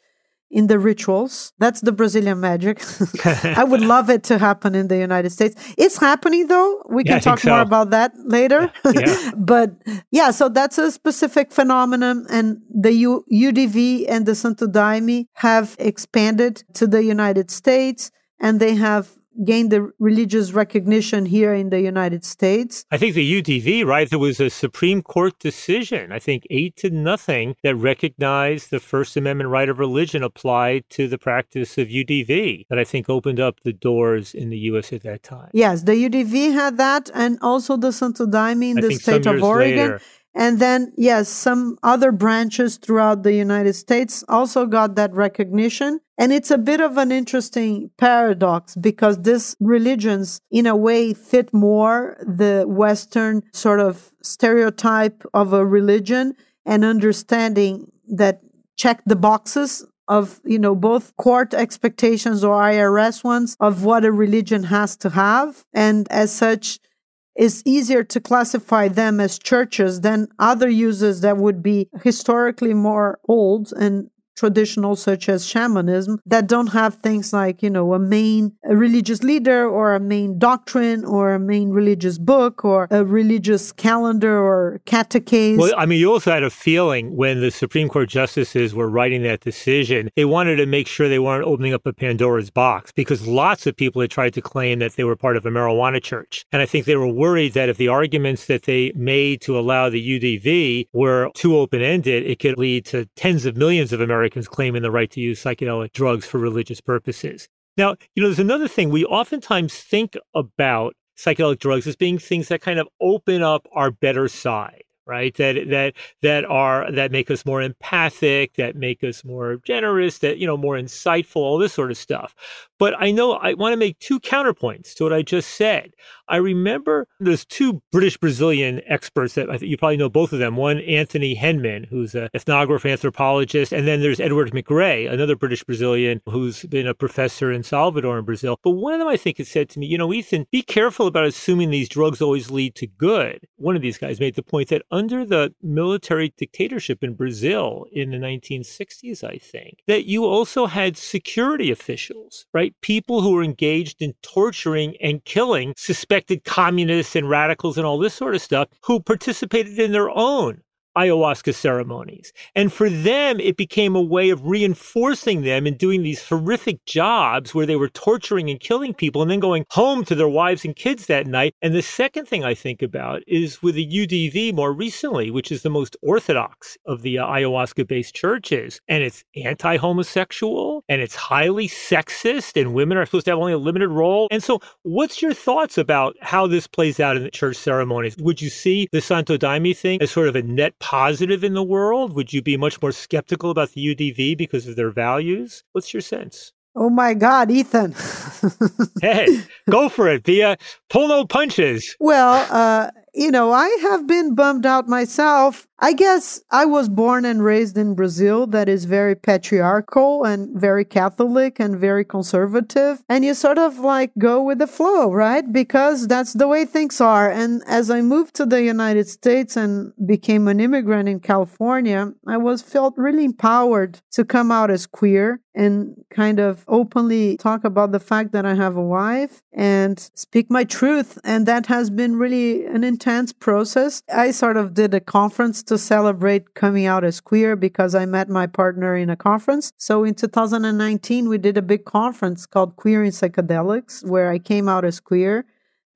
in the rituals. That's the Brazilian magic. I would love it to happen in the United States. It's happening, though. We can talk more about that later. Yeah. But yeah, so that's a specific phenomenon. And the UDV and the Santo Daime have expanded to the United States, and they have gained the religious recognition here in the United States. I think the UDV, right, there was a Supreme Court decision, I think 8-0, that recognized the First Amendment right of religion applied to the practice of UDV that I think opened up the doors in the U.S. at that time. Yes, the UDV had that, and also the Santo Daime in the state of Oregon. Later. And then, yes, some other branches throughout the United States also got that recognition. And it's a bit of an interesting paradox because these religions, in a way, fit more the Western sort of stereotype of a religion and understanding that check the boxes of, you know, both court expectations or IRS ones of what a religion has to have. And as such, it's easier to classify them as churches than other uses that would be historically more old and traditional, such as shamanism, that don't have things like, you know, a main religious leader or a main doctrine or a main religious book or a religious calendar or catechism. Well, I mean, you also had a feeling when the Supreme Court justices were writing that decision, they wanted to make sure they weren't opening up a Pandora's box because lots of people had tried to claim that they were part of a marijuana church. And I think they were worried that if the arguments that they made to allow the UDV were too open-ended, it could lead to tens of millions of Americans claiming the right to use psychedelic drugs for religious purposes. Now, you know, there's another thing. We oftentimes think about psychedelic drugs as being things that kind of open up our better side, right? That make us more empathic, that make us more generous, that, you know, more insightful, all this sort of stuff. But I know I want to make two counterpoints to what I just said. I remember there's two British-Brazilian experts that I think you probably know both of them. One, Anthony Henman, who's an ethnographer, anthropologist. And then there's Edward McRae, another British-Brazilian who's been a professor in Salvador in Brazil. But one of them, I think, has said to me, you know, Ethan, be careful about assuming these drugs always lead to good. One of these guys made the point that under the military dictatorship in Brazil in the 1960s, I think, that you also had security officials, right? People who were engaged in torturing and killing suspected communists and radicals and all this sort of stuff who participated in their own ayahuasca ceremonies. And for them, it became a way of reinforcing them in doing these horrific jobs where they were torturing and killing people and then going home to their wives and kids that night. And the second thing I think about is with the UDV more recently, which is the most orthodox of the ayahuasca-based churches. And it's anti-homosexual and it's highly sexist and women are supposed to have only a limited role. And so what's your thoughts about how this plays out in the church ceremonies? Would you see the Santo Daime thing as sort of a net positive in the world? Would you be much more skeptical about the UDV because of their values? What's your sense? Oh my God, Ethan. Hey, go for it, Bia. Pull no punches. Well, I have been bummed out myself. I guess I was born and raised in Brazil that is very patriarchal and very Catholic and very conservative. And you sort of like go with the flow, right? Because that's the way things are. And as I moved to the United States and became an immigrant in California, I felt really empowered to come out as queer and kind of openly talk about the fact that I have a wife and speak my truth. And that has been really an intense process. I sort of did a conference to celebrate coming out as queer because I met my partner in a conference. So in 2019, we did a big conference called Queer in Psychedelics, where I came out as queer.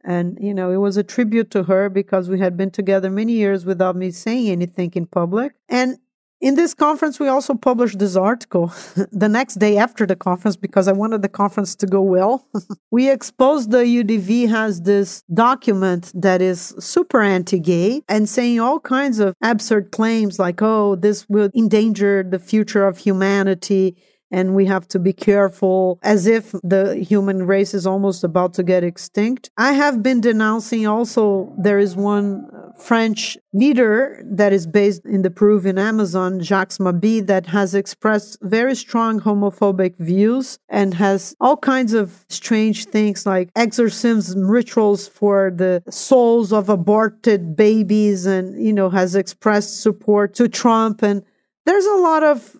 And, it was a tribute to her because we had been together many years without me saying anything in public. And in this conference, we also published this article the next day after the conference because I wanted the conference to go well. We exposed the UDV has this document that is super anti-gay and saying all kinds of absurd claims like, oh, this will endanger the future of humanity and we have to be careful, as if the human race is almost about to get extinct. I have been denouncing also, there is one French leader that is based in the Peruvian Amazon, Jacques Mabie, that has expressed very strong homophobic views and has all kinds of strange things like exorcism rituals for the souls of aborted babies and, has expressed support to Trump. And there's a lot of,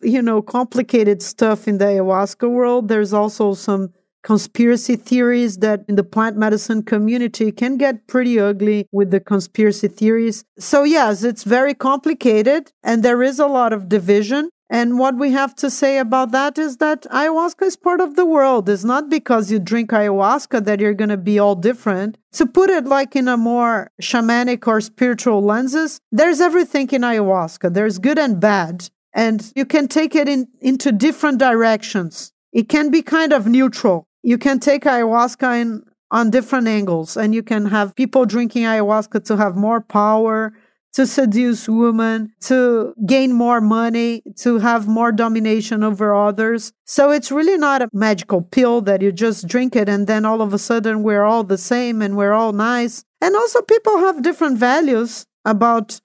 complicated stuff in the ayahuasca world. There's also some conspiracy theories that in the plant medicine community can get pretty ugly with the conspiracy theories. So yes, it's very complicated and there is a lot of division. And what we have to say about that is that ayahuasca is part of the world. It's not because you drink ayahuasca that you're going to be all different. To put it like in a more shamanic or spiritual lenses, there's everything in ayahuasca. There's good and bad. And you can take it into different directions. It can be kind of neutral. You can take ayahuasca on different angles, and you can have people drinking ayahuasca to have more power, to seduce women, to gain more money, to have more domination over others. So it's really not a magical pill that you just drink it and then all of a sudden we're all the same and we're all nice. And also people have different values about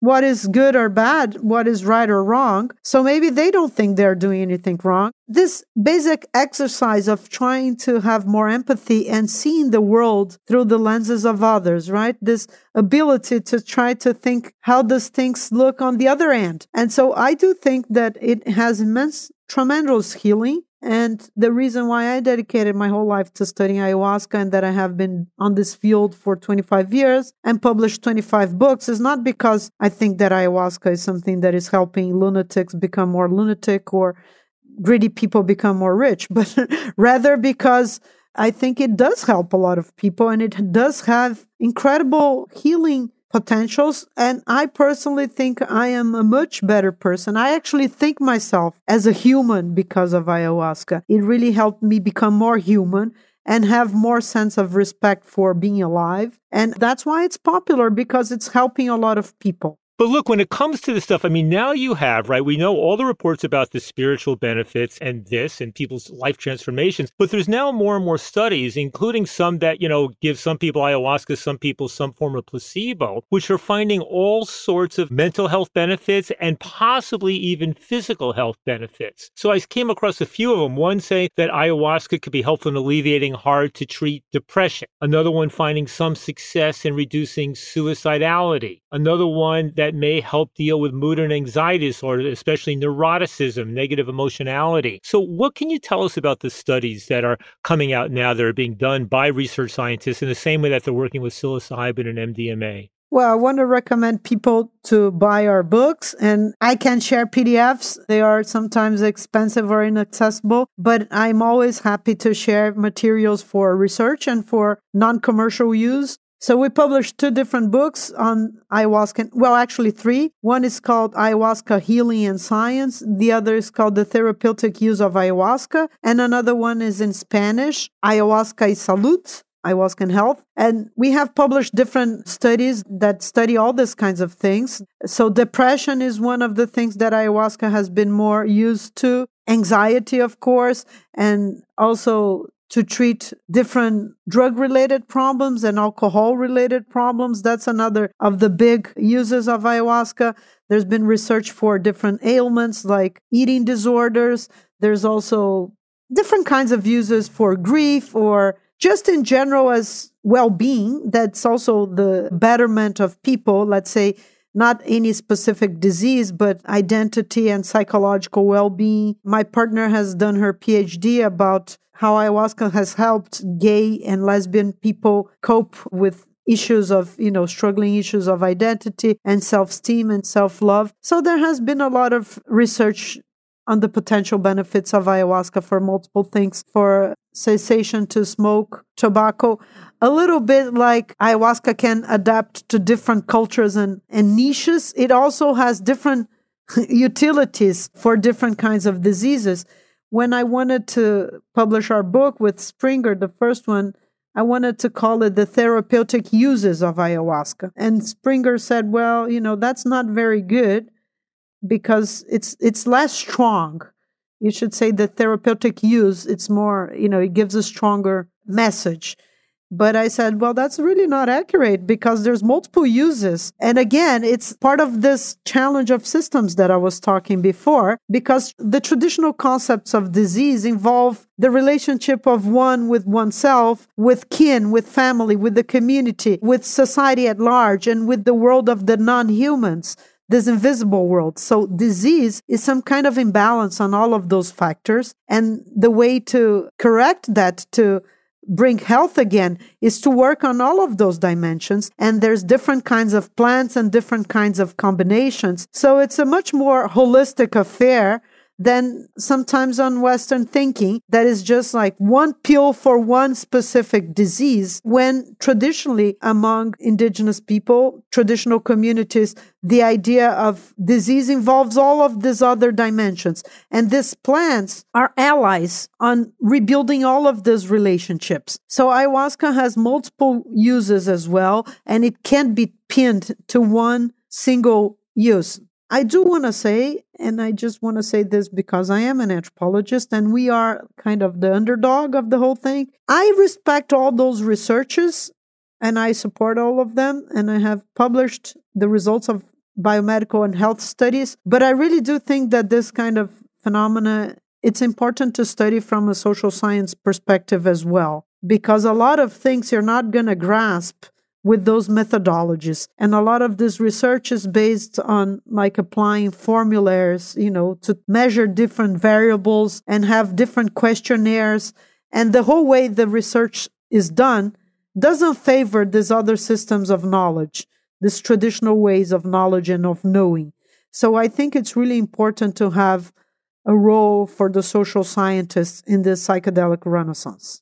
what is good or bad, what is right or wrong. So maybe they don't think they're doing anything wrong. This basic exercise of trying to have more empathy and seeing the world through the lenses of others, right? This ability to try to think how does things look on the other end. And so I do think that it has tremendous healing. And the reason why I dedicated my whole life to studying ayahuasca and that I have been on this field for 25 years and published 25 books is not because I think that ayahuasca is something that is helping lunatics become more lunatic or greedy people become more rich, but rather because I think it does help a lot of people and it does have incredible healing potentials. And I personally think I am a much better person. I actually think myself as a human because of ayahuasca. It really helped me become more human and have more sense of respect for being alive. And that's why it's popular, because it's helping a lot of people. But look, when it comes to this stuff, now you have, right, we know all the reports about the spiritual benefits and this and people's life transformations, but there's now more and more studies, including some that, give some people ayahuasca, some people some form of placebo, which are finding all sorts of mental health benefits and possibly even physical health benefits. So I came across a few of them. One saying that ayahuasca could be helpful in alleviating hard to treat depression. Another one finding some success in reducing suicidality. Another one that may help deal with mood and anxiety disorders, especially neuroticism, negative emotionality. So what can you tell us about the studies that are coming out now that are being done by research scientists in the same way that they're working with psilocybin and MDMA? Well, I want to recommend people to buy our books, and I can share PDFs. They are sometimes expensive or inaccessible, but I'm always happy to share materials for research and for non-commercial use. So we published two different books on ayahuasca. Well, actually three. One is called Ayahuasca Healing and Science. The other is called The Therapeutic Use of Ayahuasca. And another one is in Spanish, Ayahuasca y Salud. Ayahuasca and Health. And we have published different studies that study all these kinds of things. So depression is one of the things that ayahuasca has been more used to. Anxiety, of course, and also to treat different drug-related problems and alcohol-related problems. That's another of the big uses of ayahuasca. There's been research for different ailments like eating disorders. There's also different kinds of uses for grief or just in general as well-being. That's also the betterment of people, let's say, not any specific disease, but identity and psychological well-being. My partner has done her PhD about how ayahuasca has helped gay and lesbian people cope with issues of, struggling issues of identity and self-esteem and self-love. So there has been a lot of research on the potential benefits of ayahuasca for multiple things, for cessation to smoke, tobacco, a little bit like ayahuasca can adapt to different cultures and niches. It also has different utilities for different kinds of diseases. When I wanted to publish our book with Springer, the first one, I wanted to call it The Therapeutic Uses of Ayahuasca. And Springer said, well, that's not very good because it's less strong. You should say the therapeutic use, it's more, it gives a stronger message. But I said, well, that's really not accurate because there's multiple uses. And again, it's part of this challenge of systems that I was talking before, because the traditional concepts of disease involve the relationship of one with oneself, with kin, with family, with the community, with society at large, and with the world of the non-humans, this invisible world. So disease is some kind of imbalance on all of those factors. And the way to correct that, to bring health again, is to work on all of those dimensions. And there's different kinds of plants and different kinds of combinations. So it's a much more holistic affair than sometimes on Western thinking that is just like one pill for one specific disease, when traditionally among indigenous people, traditional communities, the idea of disease involves all of these other dimensions. And these plants are allies on rebuilding all of these relationships. So ayahuasca has multiple uses as well, and it can't be pinned to one single use. I do want to say, and I just want to say this because I am an anthropologist and we are kind of the underdog of the whole thing. I respect all those researches and I support all of them, and I have published the results of biomedical and health studies. But I really do think that this kind of phenomena, it's important to study from a social science perspective as well, because a lot of things you're not going to grasp with those methodologies. And a lot of this research is based on applying formulas, to measure different variables and have different questionnaires. And the whole way the research is done doesn't favor these other systems of knowledge, these traditional ways of knowledge and of knowing. So I think it's really important to have a role for the social scientists in this psychedelic renaissance.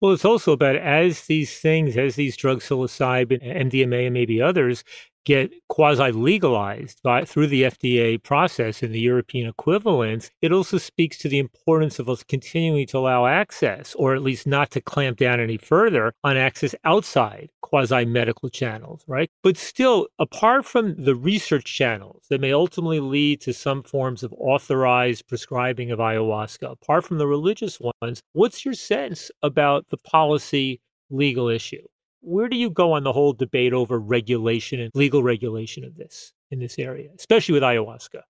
Well, it's also about as these drugs, psilocybin, MDMA, and maybe others, get quasi-legalized through the FDA process and the European equivalents, it also speaks to the importance of us continuing to allow access, or at least not to clamp down any further on access outside quasi-medical channels, right? But still, apart from the research channels that may ultimately lead to some forms of authorized prescribing of ayahuasca, apart from the religious ones, what's your sense about the policy legal issue? Where do you go on the whole debate over regulation and legal regulation of this in this area, especially with ayahuasca?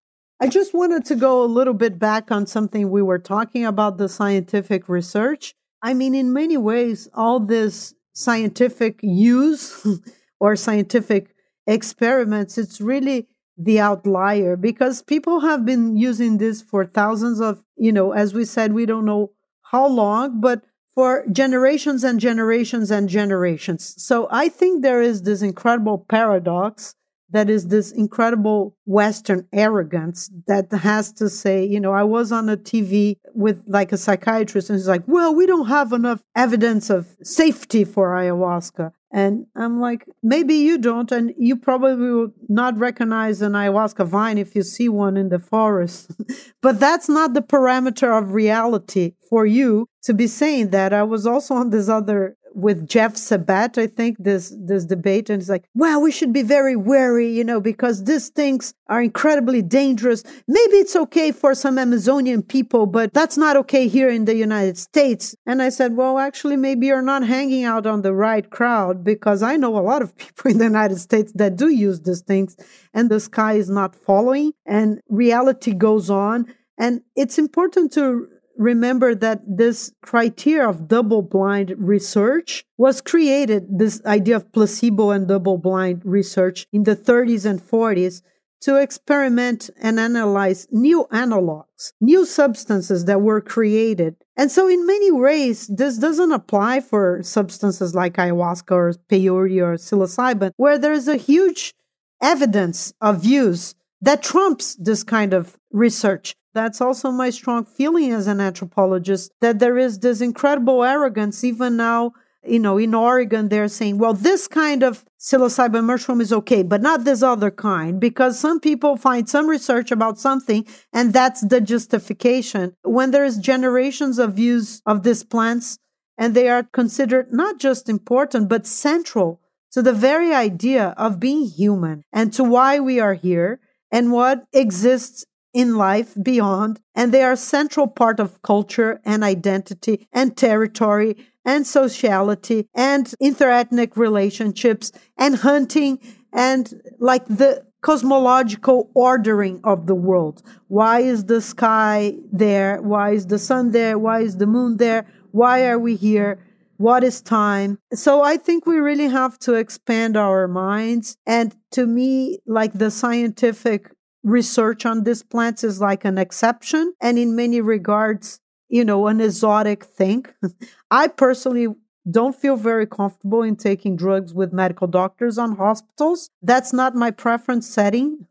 I just wanted to go a little bit back on something we were talking about, the scientific research. I mean, in many ways, all this scientific use or scientific experiments, it's really the outlier, because people have been using this for thousands of, as we said, we don't know how long, but for generations and generations and generations. So I think there is this incredible paradox that is this incredible Western arrogance that has to say, you know, I was on a TV with like a psychiatrist and he's like, well, we don't have enough evidence of safety for ayahuasca. And I'm like, maybe you don't. And you probably will not recognize an ayahuasca vine if you see one in the forest. But that's not the parameter of reality for you to be saying that. I was also on this other with Jeff Sabat, I think, this debate. And it's like, well, we should be very wary, you know, because these things are incredibly dangerous. Maybe it's okay for some Amazonian people, but that's not okay here in the United States. And I said, well, actually, maybe you're not hanging out on the right crowd, because I know a lot of people in the United States that do use these things, and the sky is not following, and reality goes on. And it's important to remember that this criteria of double-blind research was created, this idea of placebo and double-blind research in the 30s and 40s to experiment and analyze new analogs, new substances that were created. And so in many ways, this doesn't apply for substances like ayahuasca or peyote or psilocybin, where there is a huge evidence of use that trumps this kind of research. That's also my strong feeling as an anthropologist, that there is this incredible arrogance. Even now, you know, in Oregon, they're saying, well, this kind of psilocybin mushroom is okay, but not this other kind, because some people find some research about something, and that's the justification. When there is generations of use of these plants, and they are considered not just important, but central to the very idea of being human and to why we are here and what exists in life beyond, and they are a central part of culture and identity and territory and sociality and interethnic relationships and hunting and like the cosmological ordering of the world. Why is the sky there? Why is the sun there? Why is the moon there? Why are we here? What is time? So I think we really have to expand our minds. And to me, like the scientific research on these plants is like an exception, and in many regards, you know, an exotic thing. I personally don't feel very comfortable in taking drugs with medical doctors on hospitals. That's not my preference setting.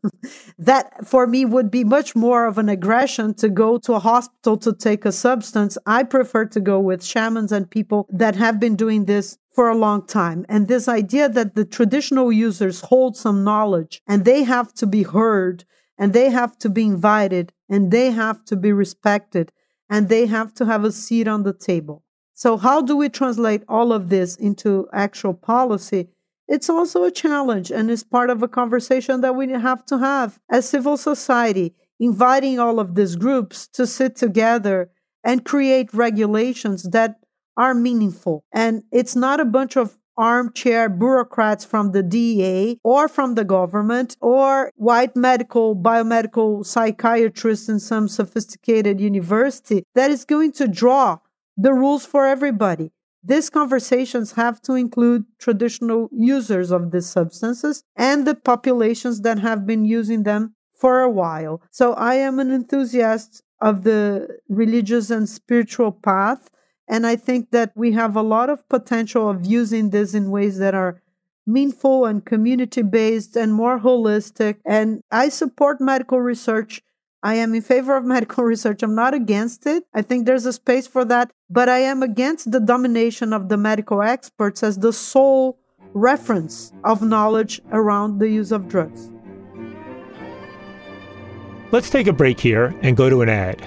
That for me would be much more of an aggression to go to a hospital to take a substance. I prefer to go with shamans and people that have been doing this for a long time. And this idea that the traditional users hold some knowledge and they have to be heard, and they have to be invited, and they have to be respected, and they have to have a seat on the table. So how do we translate all of this into actual policy? It's also a challenge, and it's part of a conversation that we have to have as civil society, inviting all of these groups to sit together and create regulations that are meaningful. And it's not a bunch of armchair bureaucrats from the DEA or from the government or white medical, biomedical psychiatrists in some sophisticated university that is going to draw the rules for everybody. These conversations have to include traditional users of these substances and the populations that have been using them for a while. So I am an enthusiast of the religious and spiritual path, and I think that we have a lot of potential of using this in ways that are meaningful and community-based and more holistic. And I support medical research. I am in favor of medical research. I'm not against it. I think there's a space for that. But I am against the domination of the medical experts as the sole reference of knowledge around the use of drugs. Let's take a break here and go to an ad.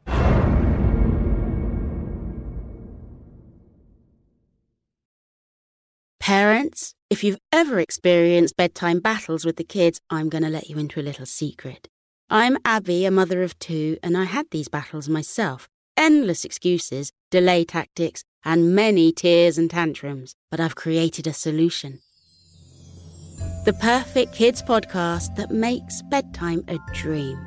Parents, if you've ever experienced bedtime battles with the kids, I'm going to let you into a little secret. I'm Abby, a mother of two, and I had these battles myself. Endless excuses, delay tactics, and many tears and tantrums. But I've created a solution. The perfect kids podcast that makes bedtime a dream.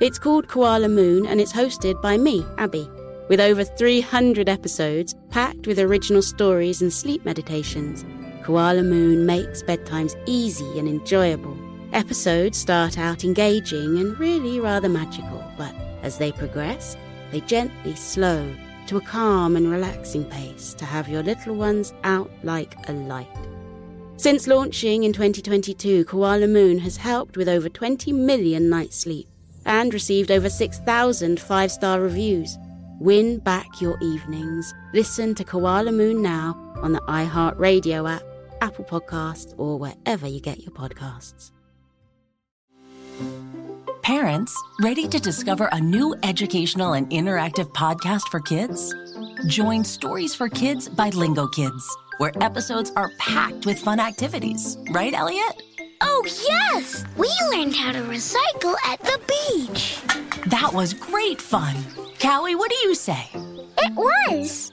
It's called Koala Moon, and it's hosted by me, Abby, with over 300 episodes packed with original stories and sleep meditations. Koala Moon makes bedtimes easy and enjoyable. Episodes start out engaging and really rather magical, but as they progress, they gently slow to a calm and relaxing pace to have your little ones out like a light. Since launching in 2022, Koala Moon has helped with over 20 million nights' sleep and received over 6,000 five-star reviews. Win back your evenings. Listen to Koala Moon now on the iHeartRadio app, Apple Podcasts, or wherever you get your podcasts. Parents, ready to discover a new educational and interactive podcast for kids? Join Stories for Kids by Lingo Kids, where episodes are packed with fun activities. Right, Elliot? Oh, yes! We learned how to recycle at the beach. That was great fun. Callie, what do you say? It was.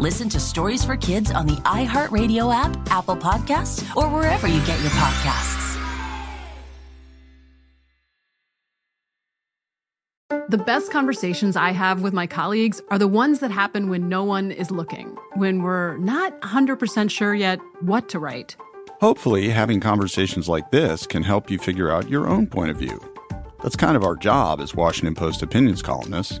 Listen to Stories for Kids on the iHeartRadio app, Apple Podcasts, or wherever you get your podcasts. The best conversations I have with my colleagues are the ones that happen when no one is looking, when we're not 100% sure yet what to write. Hopefully, having conversations like this can help you figure out your own point of view. That's kind of our job as Washington Post opinions columnists.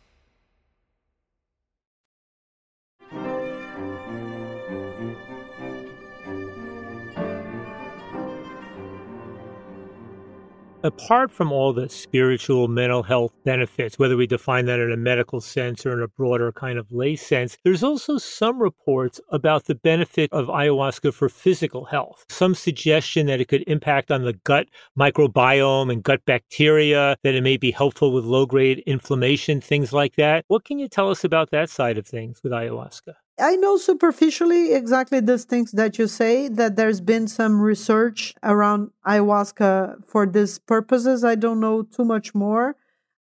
Apart from all the spiritual mental health benefits, whether we define that in a medical sense or in a broader kind of lay sense, there's also some reports about the benefit of ayahuasca for physical health. Some suggestion that it could impact on the gut microbiome and gut bacteria, that it may be helpful with low-grade inflammation, things like that. What can you tell us about that side of things with ayahuasca? I know superficially exactly those things that you say, that there's been some research around ayahuasca for these purposes. I don't know too much more.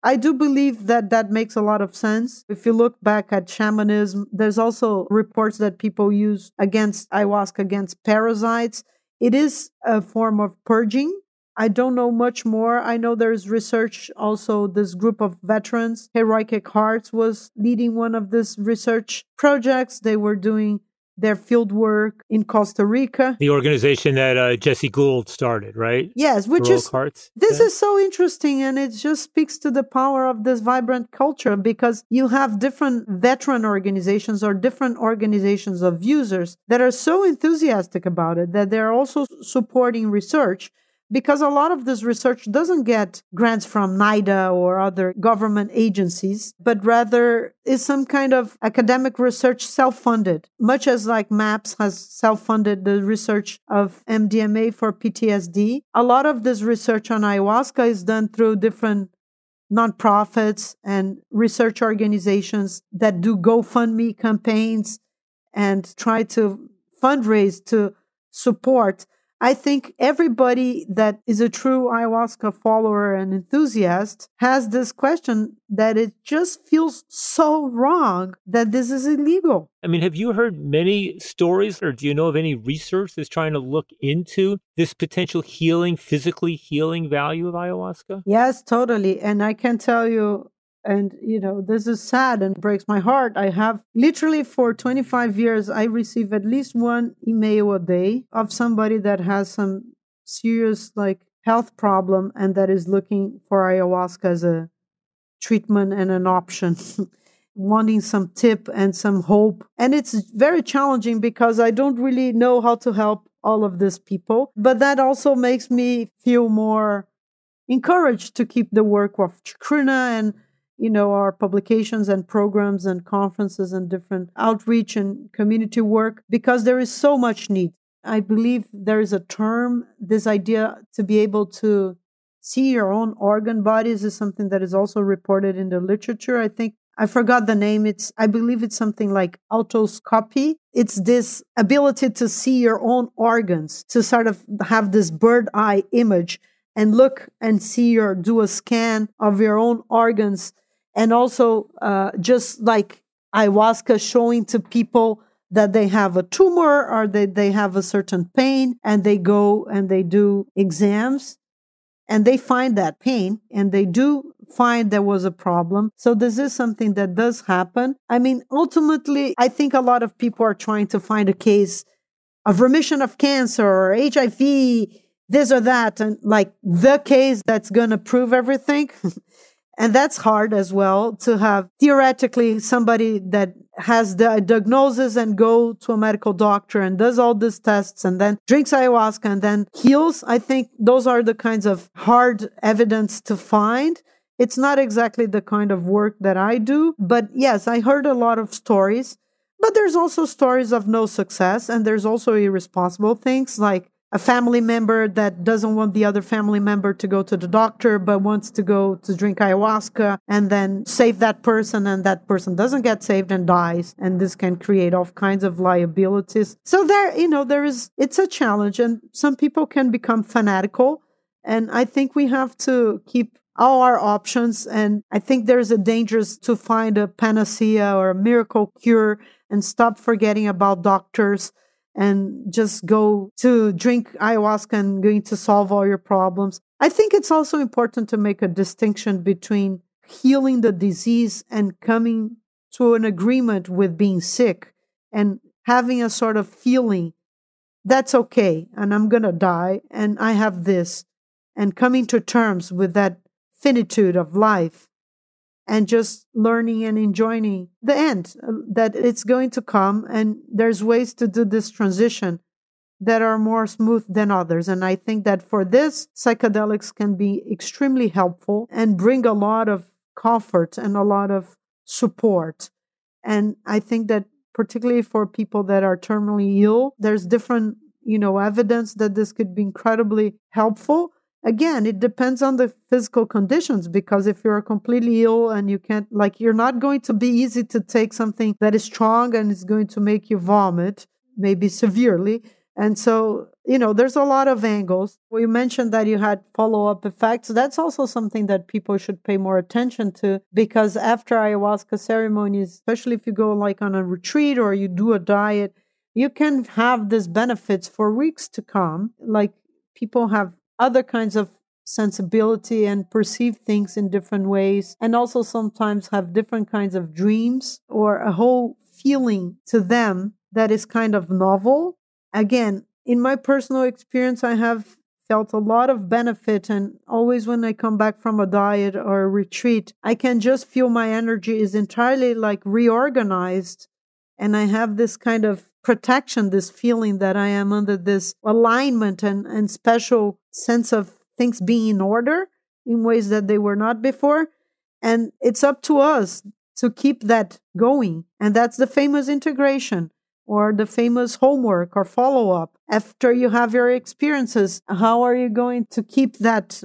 I do believe that that makes a lot of sense. If you look back at shamanism, there's also reports that people use against ayahuasca, against parasites. It is a form of purging. I don't know much more. I know there's research also, this group of veterans, Heroic Hearts was leading one of these research projects. They were doing their field work in Costa Rica. The organization that Jesse Gould started, right? Yes, which Heroic Hearts. This is so interesting, and it just speaks to the power of this vibrant culture, because you have different veteran organizations or different organizations of users that are so enthusiastic about it that they're also supporting research. Because a lot of this research doesn't get grants from NIDA or other government agencies, but rather is some kind of academic research self-funded, much as like MAPS has self-funded the research of MDMA for PTSD. A lot of this research on ayahuasca is done through different nonprofits and research organizations that do GoFundMe campaigns and try to fundraise to support. I think everybody that is a true ayahuasca follower and enthusiast has this question that it just feels so wrong that this is illegal. I mean, have you heard many stories, or do you know of any research that's trying to look into this potential healing, physically healing value of ayahuasca? Yes, totally. And I can tell you, and, you know, this is sad and breaks my heart. I have literally for 25 years, I receive at least one email a day of somebody that has some serious like health problem and that is looking for ayahuasca as a treatment and an option. wanting some tip and some hope. And it's very challenging because I don't really know how to help all of these people. But that also makes me feel more encouraged to keep the work of Chacruna and, you know, our publications and programs and conferences and different outreach and community work, because there is so much need. I believe there is a term, this idea to be able to see your own organ bodies is something that is also reported in the literature. I think I forgot the name. I believe it's something like autoscopy. It's this ability to see your own organs, to sort of have this bird eye image and look and see or do a scan of your own organs. And also just like ayahuasca, showing to people that they have a tumor or that they have a certain pain, and they go and they do exams and they find that pain and they do find there was a problem. So this is something that does happen. I mean, ultimately, I think a lot of people are trying to find a case of remission of cancer or HIV, this or that, and like the case that's going to prove everything. And that's hard as well, to have theoretically somebody that has the diagnosis and go to a medical doctor and does all these tests and then drinks ayahuasca and then heals. I think those are the kinds of hard evidence to find. It's not exactly the kind of work that I do. But yes, I heard a lot of stories, but there's also stories of no success. And there's also irresponsible things, like a family member that doesn't want the other family member to go to the doctor, but wants to go to drink ayahuasca and then save that person, and that person doesn't get saved and dies. And this can create all kinds of liabilities. So it's a challenge, and some people can become fanatical. And I think we have to keep all our options. And I think there's a danger to find a panacea or a miracle cure and stop forgetting about doctors and just go to drink ayahuasca and going to solve all your problems. I think it's also important to make a distinction between healing the disease and coming to an agreement with being sick and having a sort of feeling, that's okay, and I'm going to die, and I have this, and coming to terms with that finitude of life and just learning and enjoying the end, that it's going to come. And there's ways to do this transition that are more smooth than others. And I think that for this, psychedelics can be extremely helpful and bring a lot of comfort and a lot of support. And I think that particularly for people that are terminally ill, there's different, evidence that this could be incredibly helpful. Again, it depends on the physical conditions, because if you're completely ill and you can't, you're not going to be easy to take something that is strong and is going to make you vomit, maybe severely. And so, there's a lot of angles. Well, you mentioned that you had follow-up effects. That's also something that people should pay more attention to, because after ayahuasca ceremonies, especially if you go on a retreat or you do a diet, you can have these benefits for weeks to come. People have other kinds of sensibility and perceive things in different ways, and also sometimes have different kinds of dreams or a whole feeling to them that is kind of novel. Again, in my personal experience, I have felt a lot of benefit, and always when I come back from a diet or a retreat, I can just feel my energy is entirely reorganized, and I have this kind of protection, this feeling that I am under this alignment and special sense of things being in order in ways that they were not before. And it's up to us to keep that going. And that's the famous integration or the famous homework or follow-up. After you have your experiences, how are you going to keep that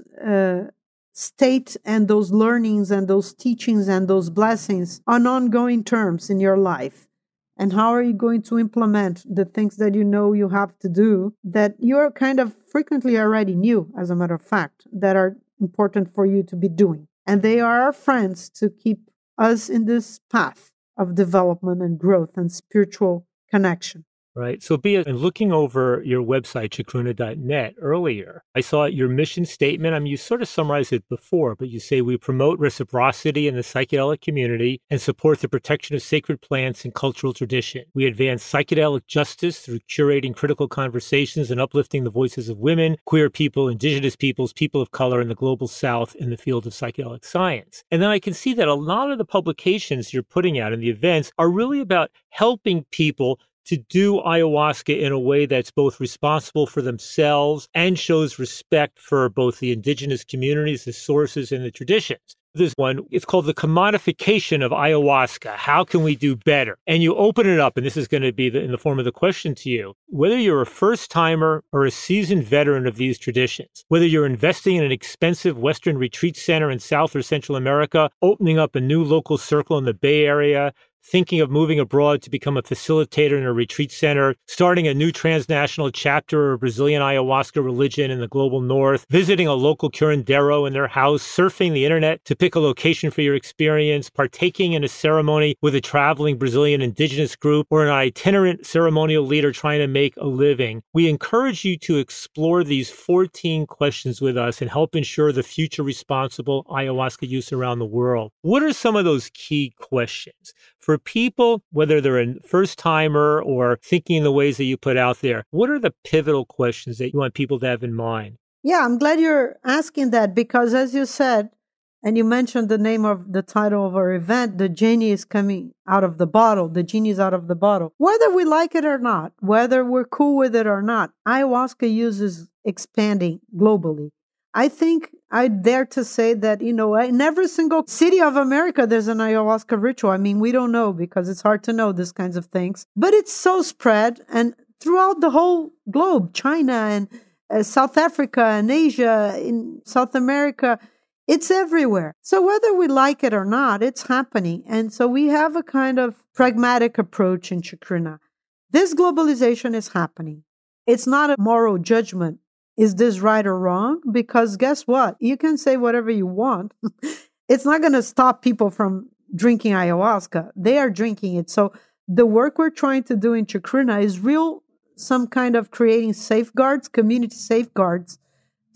state and those learnings and those teachings and those blessings on ongoing terms in your life? And how are you going to implement the things that you have to do that you're kind of frequently already knew, as a matter of fact, that are important for you to be doing? And they are our friends to keep us in this path of development and growth and spiritual connection. Right. So Bia, in looking over your website, chacruna.net earlier, I saw your mission statement. I mean, you sort of summarized it before, but you say we promote reciprocity in the psychedelic community and support the protection of sacred plants and cultural tradition. We advance psychedelic justice through curating critical conversations and uplifting the voices of women, queer people, indigenous peoples, people of color, and the global south in the field of psychedelic science. And then I can see that a lot of the publications you're putting out and the events are really about helping people to do ayahuasca in a way that's both responsible for themselves and shows respect for both the indigenous communities, the sources, and the traditions. There's one, it's called the commodification of ayahuasca. How can we do better? And you open it up, and this is going to be in the form of the question to you. Whether you're a first-timer or a seasoned veteran of these traditions, whether you're investing in an expensive Western retreat center in South or Central America, opening up a new local circle in the Bay Area, thinking of moving abroad to become a facilitator in a retreat center, starting a new transnational chapter of Brazilian ayahuasca religion in the global north, visiting a local curandero in their house, surfing the internet to pick a location for your experience, partaking in a ceremony with a traveling Brazilian indigenous group or an itinerant ceremonial leader trying to make a living. We encourage you to explore these 14 questions with us and help ensure the future responsible ayahuasca use around the world. What are some of those key questions? For people, whether they're a first-timer or thinking in the ways that you put out there, what are the pivotal questions that you want people to have in mind? Yeah, I'm glad you're asking that because as you said, and you mentioned the name of the title of our event, the genie is coming out of the bottle, the genie's out of the bottle. Whether we like it or not, whether we're cool with it or not, ayahuasca use is expanding globally. I think I dare to say that, you know, in every single city of America, there's an ayahuasca ritual. I mean, we don't know because it's hard to know these kinds of things. But it's so spread and throughout the whole globe, China and South Africa and Asia, in South America, it's everywhere. So whether we like it or not, it's happening. And so we have a kind of pragmatic approach in Chacruna. This globalization is happening. It's not a moral judgment. Is this right or wrong? Because guess what? You can say whatever you want. It's not going to stop people from drinking ayahuasca. They are drinking it. So the work we're trying to do in Chacruna is real, some kind of creating safeguards, community safeguards,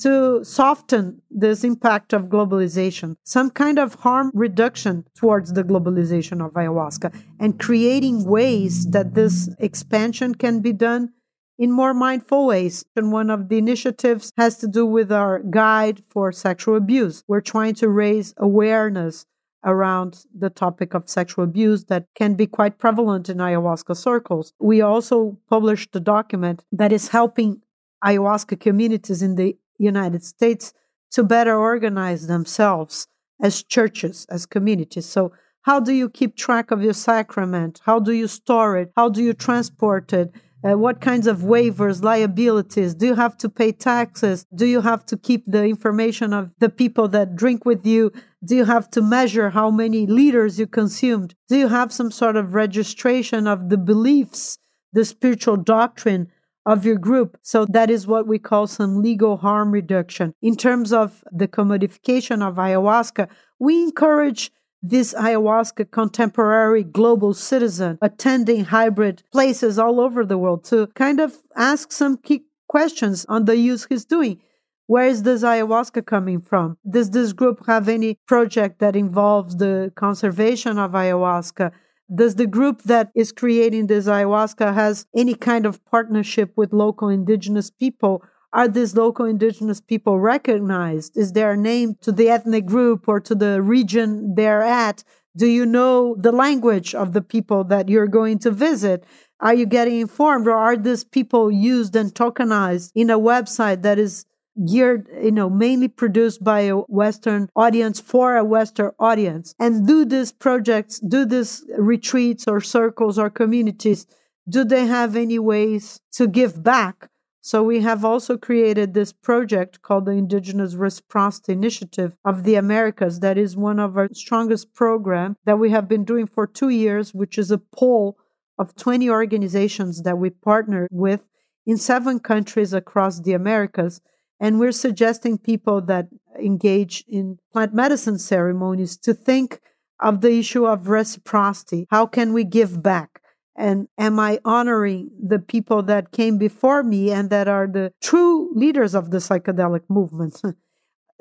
to soften this impact of globalization, some kind of harm reduction towards the globalization of ayahuasca, and creating ways that this expansion can be done in more mindful ways. And one of the initiatives has to do with our guide for sexual abuse. We're trying to raise awareness around the topic of sexual abuse that can be quite prevalent in ayahuasca circles. We also published a document that is helping ayahuasca communities in the United States to better organize themselves as churches, as communities. So how do you keep track of your sacrament? How do you store it? How do you transport it? What kinds of waivers, liabilities? Do you have to pay taxes? Do you have to keep the information of the people that drink with you? Do you have to measure how many liters you consumed? Do you have some sort of registration of the beliefs, the spiritual doctrine of your group? So that is what we call some legal harm reduction. In terms of the commodification of ayahuasca, we encourage this ayahuasca contemporary global citizen attending hybrid places all over the world to kind of ask some key questions on the use he's doing. Where is this ayahuasca coming from? Does this group have any project that involves the conservation of ayahuasca? Does the group that is creating this ayahuasca has any kind of partnership with local indigenous people? Are these local indigenous people recognized? Is their name to the ethnic group or to the region they're at? Do you know the language of the people that you're going to visit? Are you getting informed, or are these people used and tokenized in a website that is geared, you know, mainly produced by a Western audience for a Western audience? And do these projects, do these retreats or circles or communities, do they have any ways to give back? So we have also created this project called the Indigenous Reciprocity Initiative of the Americas. That is one of our strongest programs that we have been doing for 2 years, which is a poll of 20 organizations that we partner with in 7 countries across the Americas. And we're suggesting people that engage in plant medicine ceremonies to think of the issue of reciprocity. How can we give back? And am I honoring the people that came before me and that are the true leaders of the psychedelic movement?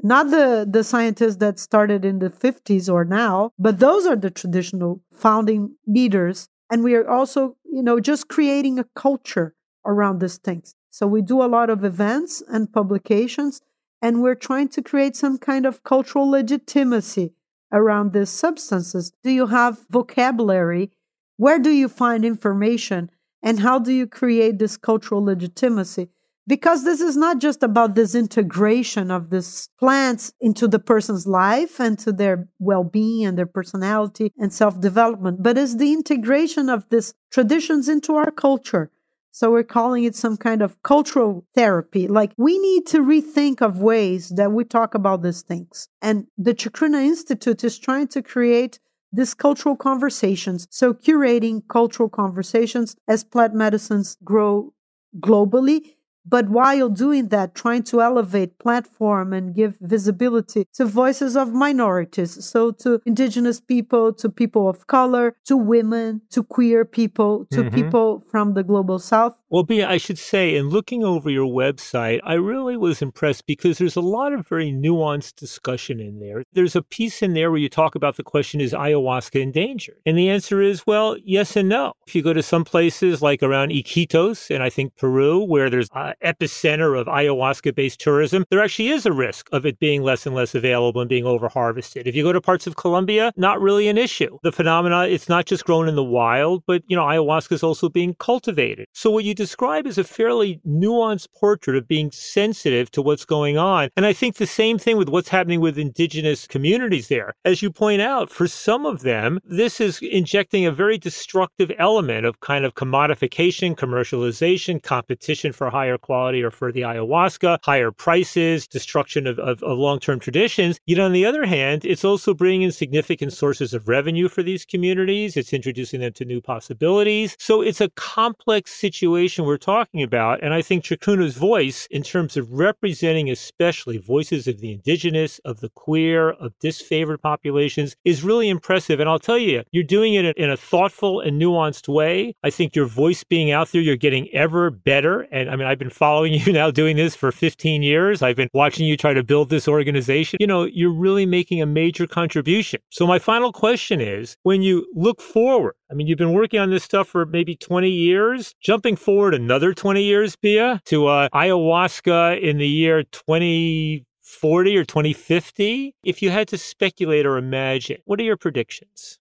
Not the scientists that started in the 50s or now, but those are the traditional founding leaders. And we are also, just creating a culture around these things. So we do a lot of events and publications, and we're trying to create some kind of cultural legitimacy around these substances. Do you have vocabulary? Where do you find information? And how do you create this cultural legitimacy? Because this is not just about this integration of these plants into the person's life and to their well-being and their personality and self-development, but it's the integration of these traditions into our culture. So we're calling it some kind of cultural therapy. Like, we need to rethink of ways that we talk about these things. And the Chacruna Institute is trying to create these cultural conversations. So curating cultural conversations as plant medicines grow globally. But while doing that, trying to elevate platform and give visibility to voices of minorities, so to indigenous people, to people of color, to women, to queer people, to people from the global south. Well, Bia, I should say, in looking over your website, I really was impressed because there's a lot of very nuanced discussion in there. There's a piece in there where you talk about the question, is ayahuasca endangered? And the answer is, well, yes and no. If you go to some places like around Iquitos and I think Peru, where there's epicenter of ayahuasca-based tourism, there actually is a risk of it being less and less available and being over-harvested. If you go to parts of Colombia, not really an issue. The phenomena, it's not just grown in the wild, but, ayahuasca is also being cultivated. So what you describe is a fairly nuanced portrait of being sensitive to what's going on. And I think the same thing with what's happening with indigenous communities there. As you point out, for some of them, this is injecting a very destructive element of kind of commodification, commercialization, competition for higher quality or for the ayahuasca, higher prices, destruction of long-term traditions. Yet on the other hand, it's also bringing in significant sources of revenue for these communities. It's introducing them to new possibilities. So it's a complex situation we're talking about. And I think Chacuna's voice, in terms of representing especially voices of the indigenous, of the queer, of disfavored populations, is really impressive. And I'll tell you, you're doing it in a thoughtful and nuanced way. I think your voice being out there, you're getting ever better. And I mean, I've been following you now doing this for 15 years. I've been watching you try to build this organization. You're really making a major contribution. So my final question is, when you look forward, I mean, you've been working on this stuff for maybe 20 years, jumping forward another 20 years, Bia, to ayahuasca in the year 2040 or 2050. If you had to speculate or imagine, what are your predictions?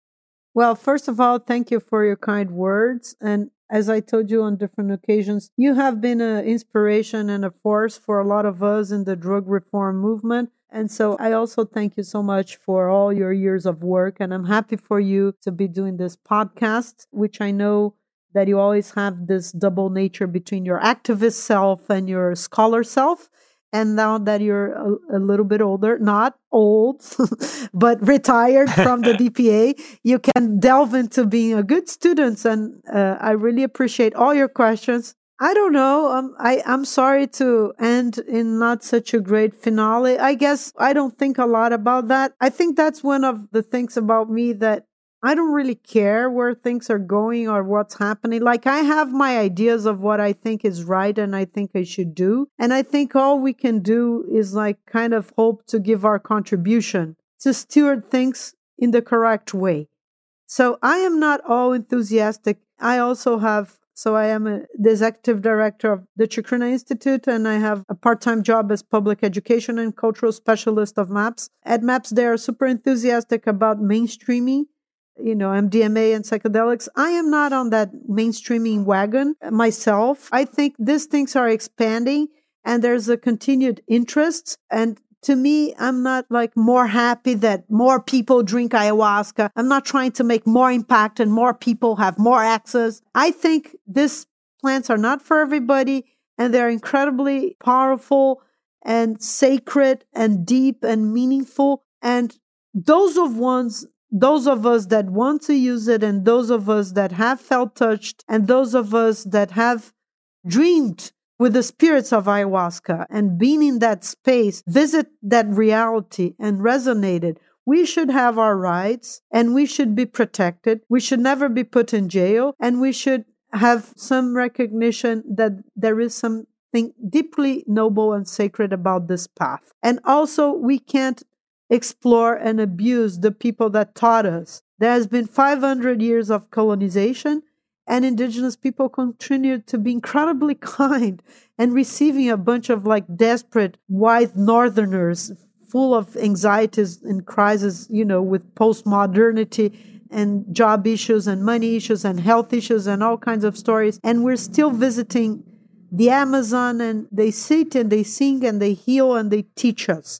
Well, first of all, thank you for your kind words. And as I told you on different occasions, you have been an inspiration and a force for a lot of us in the drug reform movement. And so I also thank you so much for all your years of work. And I'm happy for you to be doing this podcast, which I know that you always have this double nature between your activist self and your scholar self. And now that you're a little bit older, not old, but retired from the DPA, you can delve into being a good student. And I really appreciate all your questions. I don't know. I'm sorry to end in not such a great finale. I guess I don't think a lot about that. I think that's one of the things about me that I don't really care where things are going or what's happening. Like, I have my ideas of what I think is right and I think I should do. And I think all we can do is like kind of hope to give our contribution to steward things in the correct way. So I am not all enthusiastic. I am the executive director of the Chacruna Institute, and I have a part-time job as public education and cultural specialist of MAPS. At MAPS, they are super enthusiastic about mainstreaming, MDMA and psychedelics. I am not on that mainstreaming wagon myself. I think these things are expanding and there's a continued interest. And to me, I'm not like more happy that more people drink ayahuasca. I'm not trying to make more impact and more people have more access. I think these plants are not for everybody and they're incredibly powerful and sacred and deep and meaningful. And those of us that want to use it and those of us that have felt touched and those of us that have dreamed with the spirits of ayahuasca and been in that space, visit that reality and resonated We should have our rights and we should be protected. We should never be put in jail, and we should have some recognition that there is something deeply noble and sacred about this path. And also, we can't explore and abuse the people that taught us. There has been 500 years of colonization, and indigenous people continued to be incredibly kind and receiving a bunch of desperate white northerners full of anxieties and crises, with postmodernity and job issues and money issues and health issues and all kinds of stories. And we're still visiting the Amazon, and they sit and they sing and they heal and they teach us.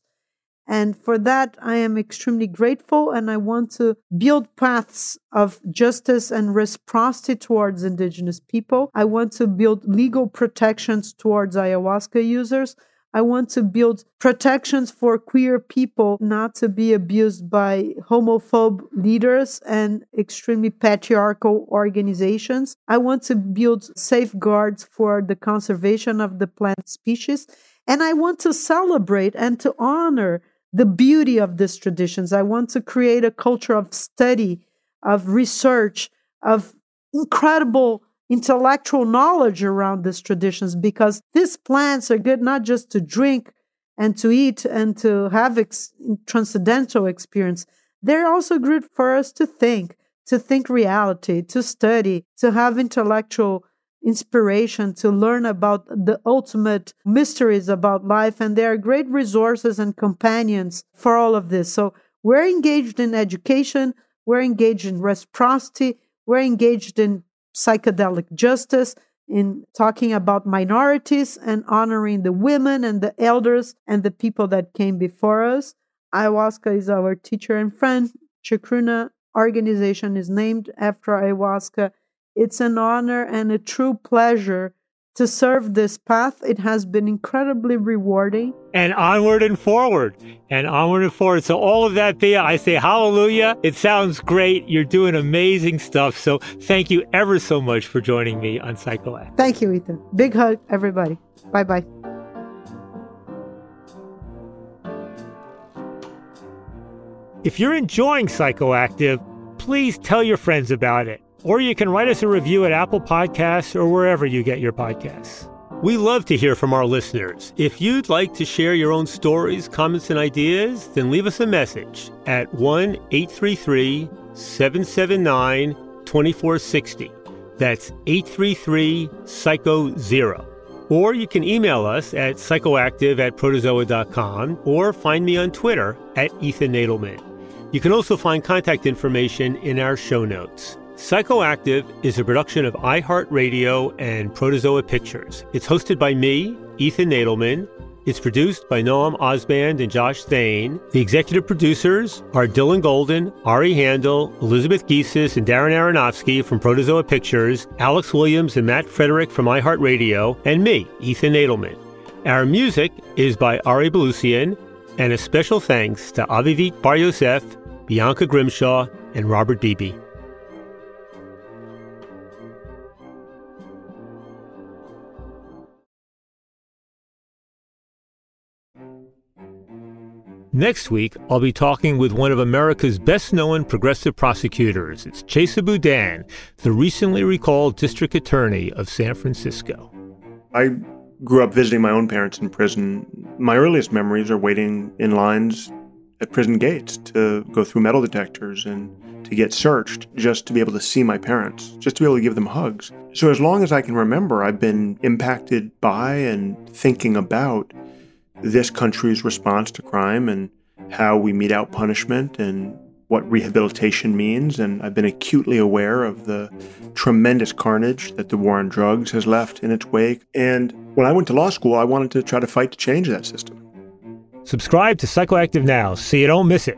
And for that, I am extremely grateful, and I want to build paths of justice and reciprocity towards indigenous people. I want to build legal protections towards ayahuasca users. I want to build protections for queer people not to be abused by homophobe leaders and extremely patriarchal organizations. I want to build safeguards for the conservation of the plant species. And I want to celebrate and to honor the beauty of these traditions. I want to create a culture of study, of research, of incredible intellectual knowledge around these traditions, because these plants are good not just to drink and to eat and to have transcendental experience. They're also good for us to think reality, to study, to have intellectual inspiration, to learn about the ultimate mysteries about life, and they are great resources and companions for all of this. So we're engaged in education, we're engaged in reciprocity, we're engaged in psychedelic justice, in talking about minorities and honoring the women and the elders and the people that came before us. Ayahuasca is our teacher and friend. Chacruna organization is named after ayahuasca. It's an honor and a true pleasure to serve this path. It has been incredibly rewarding. And onward and forward, and onward and forward. So all of that, Bia, I say hallelujah. It sounds great. You're doing amazing stuff. So thank you ever so much for joining me on PsychoAct. Thank you, Ethan. Big hug, everybody. Bye-bye. If you're enjoying PsychoActive, please tell your friends about it. Or you can write us a review at Apple Podcasts or wherever you get your podcasts. We love to hear from our listeners. If you'd like to share your own stories, comments, and ideas, then leave us a message at 1-833-779-2460. That's 833-PSYCHO-0. Or you can email us at psychoactive@protozoa.com or find me on Twitter at Ethan Nadelman. You can also find contact information in our show notes. Psychoactive is a production of iHeartRadio and Protozoa Pictures. It's hosted by me, Ethan Nadelman. It's produced by Noam Osband and Josh Thane. The executive producers are Dylan Golden, Ari Handel, Elizabeth Giesis, and Darren Aronofsky from Protozoa Pictures, Alex Williams and Matt Frederick from iHeartRadio, and me, Ethan Nadelman. Our music is by Ari Belusian, and a special thanks to Avivit Bar-Yosef, Bianca Grimshaw, and Robert Beebe. Next week, I'll be talking with one of America's best-known progressive prosecutors. It's Chesa Boudin, the recently recalled district attorney of San Francisco. I grew up visiting my own parents in prison. My earliest memories are waiting in lines at prison gates to go through metal detectors and to get searched just to be able to see my parents, just to be able to give them hugs. So as long as I can remember, I've been impacted by and thinking about this country's response to crime and how we mete out punishment and what rehabilitation means. And I've been acutely aware of the tremendous carnage that the war on drugs has left in its wake. And when I went to law school, I wanted to try to fight to change that system. Subscribe to Psychoactive now so you don't miss it.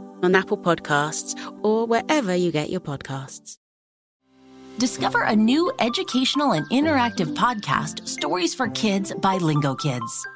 on Apple Podcasts, or wherever you get your podcasts. Discover a new educational and interactive podcast, Stories for Kids by Lingo Kids.